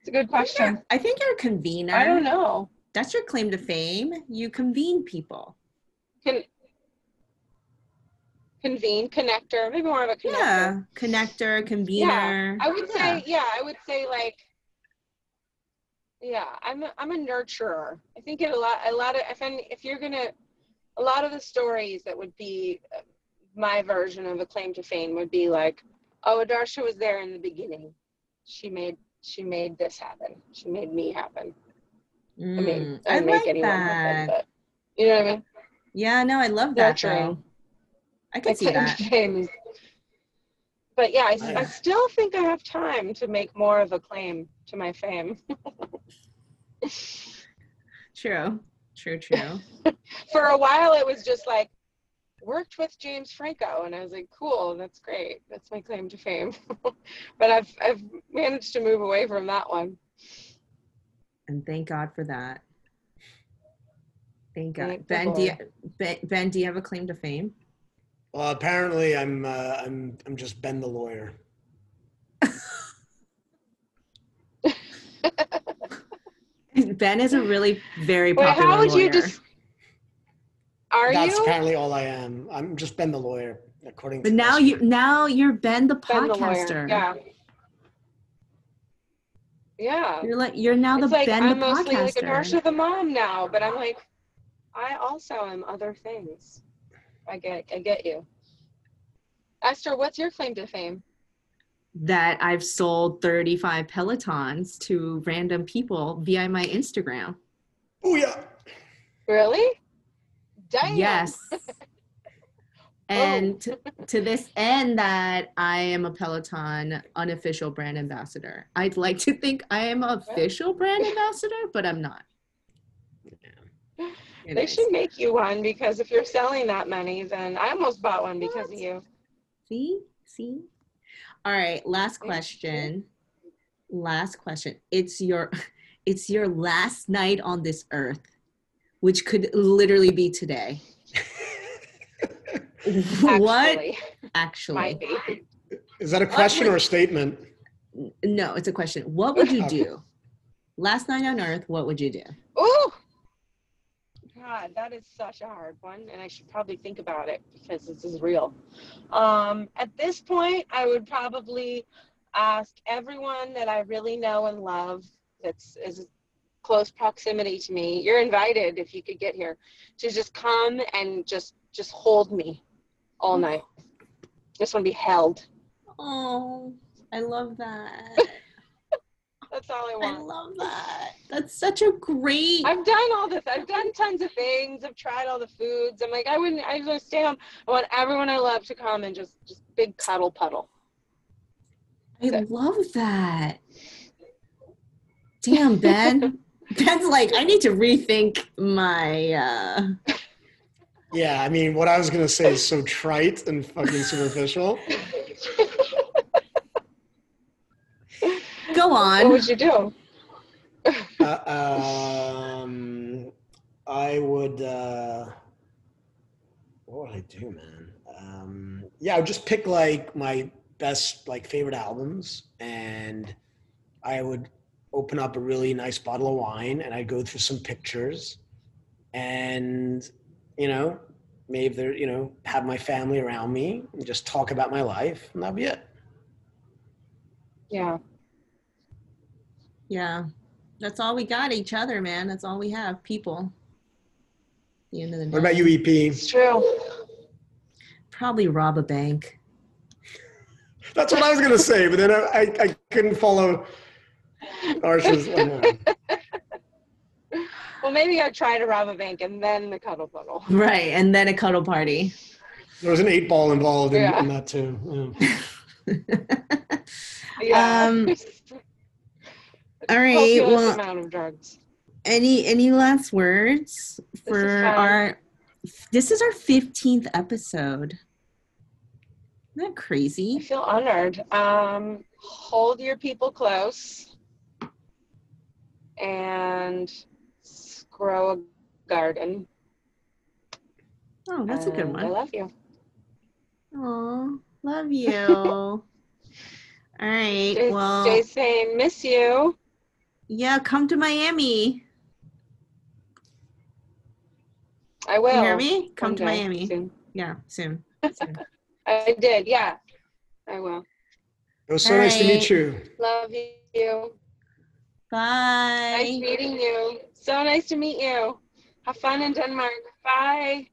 It's a good question. I think you're a convener. I don't know. That's your claim to fame. You convene people. Can convene, connector, maybe more of a connector. Yeah, connector, convener. Yeah, I would yeah. say. Yeah, I would say like. Yeah, I'm a, I'm a nurturer. I think it a lot a lot of if any, if you're gonna a lot of the stories that would be my version of a claim to fame would be like, oh, Adarsha was there in the beginning. She made she made this happen. She made me happen. Mm, I mean, I, I make like anyone that. happen, but you know what I mean? Yeah, no, I love that. Nurturing. I can I see that. Fame. But yeah, I, I still think I have time to make more of a claim to my fame. True, true, true. For a while, it was just like, worked with James Franco, and I was like, cool, that's great. That's my claim to fame. But I've I've managed to move away from that one. And thank God for that. Thank God. Thank Ben, do you, ben, ben, do you have a claim to fame? Well, apparently I'm uh, I'm I'm just Ben the lawyer. Ben is a really very popular Wait, how would lawyer. You just, are That's you? That's apparently all I am. I'm just Ben the lawyer, according but to But now you now you're Ben the ben podcaster. The yeah. Yeah. You're like you're now it's the like Ben I'm the podcaster. I'm mostly like a Adarsha the mom now, but I'm like I also am other things. I get I get you. Esther, what's your claim to fame? that I've sold thirty-five Pelotons to random people via my Instagram. Oh yeah. Really? Damn. Yes. And to, to this end, that I am a Peloton unofficial brand ambassador. I'd like to think I am an official brand ambassador, but I'm not. Yeah. They is. should make you one, because if you're selling that many, then I almost bought one because what? of you. See? See? All right. Last question. Last question. It's your, it's your last night on this earth, which could literally be today. Actually, what actually is that a question would, or a statement? No, it's a question. What would you do last night on earth? What would you do? Oh God, that is such a hard one, and I should probably think about it because this is real. Um at this point, I would probably ask everyone that I really know and love that's is close proximity to me, you're invited if you could get here, to just come and just just hold me all night. Just want to be held. Oh, I love that. That's all I want. I love that. That's such a great. I've done all this. I've done tons of things. I've tried all the foods. I'm like, I wouldn't, I just stay home. I want everyone I love to come and just, just big cuddle puddle. I so. love that. Damn, Ben. Ben's like, I need to rethink my, uh, yeah, I mean, what I was going to say is so trite and fucking superficial. Go on. What would you do? Uh, um, I would, uh, what would I do, man? Um, yeah, I would just pick, like, my best, like, favorite albums, and I would open up a really nice bottle of wine, and I'd go through some pictures, and... you know, maybe they're, you know, have my family around me and just talk about my life, and that'll be it. Yeah. Yeah. That's all we got, each other, man. That's all we have, people. The end of the night. What about you, E P? It's true. Probably rob a bank. That's what I was going to say, but then I, I, I couldn't follow Arsha's. Well, maybe I'd try to rob a bank and then the cuddle puddle. Right, and then a cuddle party. There was an eight ball involved in, yeah. in that too. Yeah. Yeah. Um, all right. Well, amount of drugs. Any any last words for this our? This is our fifteenth episode. Isn't that crazy? I feel honored. Um, hold your people close, and grow a garden. Oh, that's and a good one. I love you. Oh, love you. All right. Stay, well, stay sane. Miss you. Yeah, come to Miami. I will. You hear me? Come Someday. to Miami. Soon. Yeah, soon. soon. I did. Yeah, I will. It was so All nice right. to meet you. Love you. Bye. Nice meeting you. So nice to meet you. Have fun in Denmark. Bye.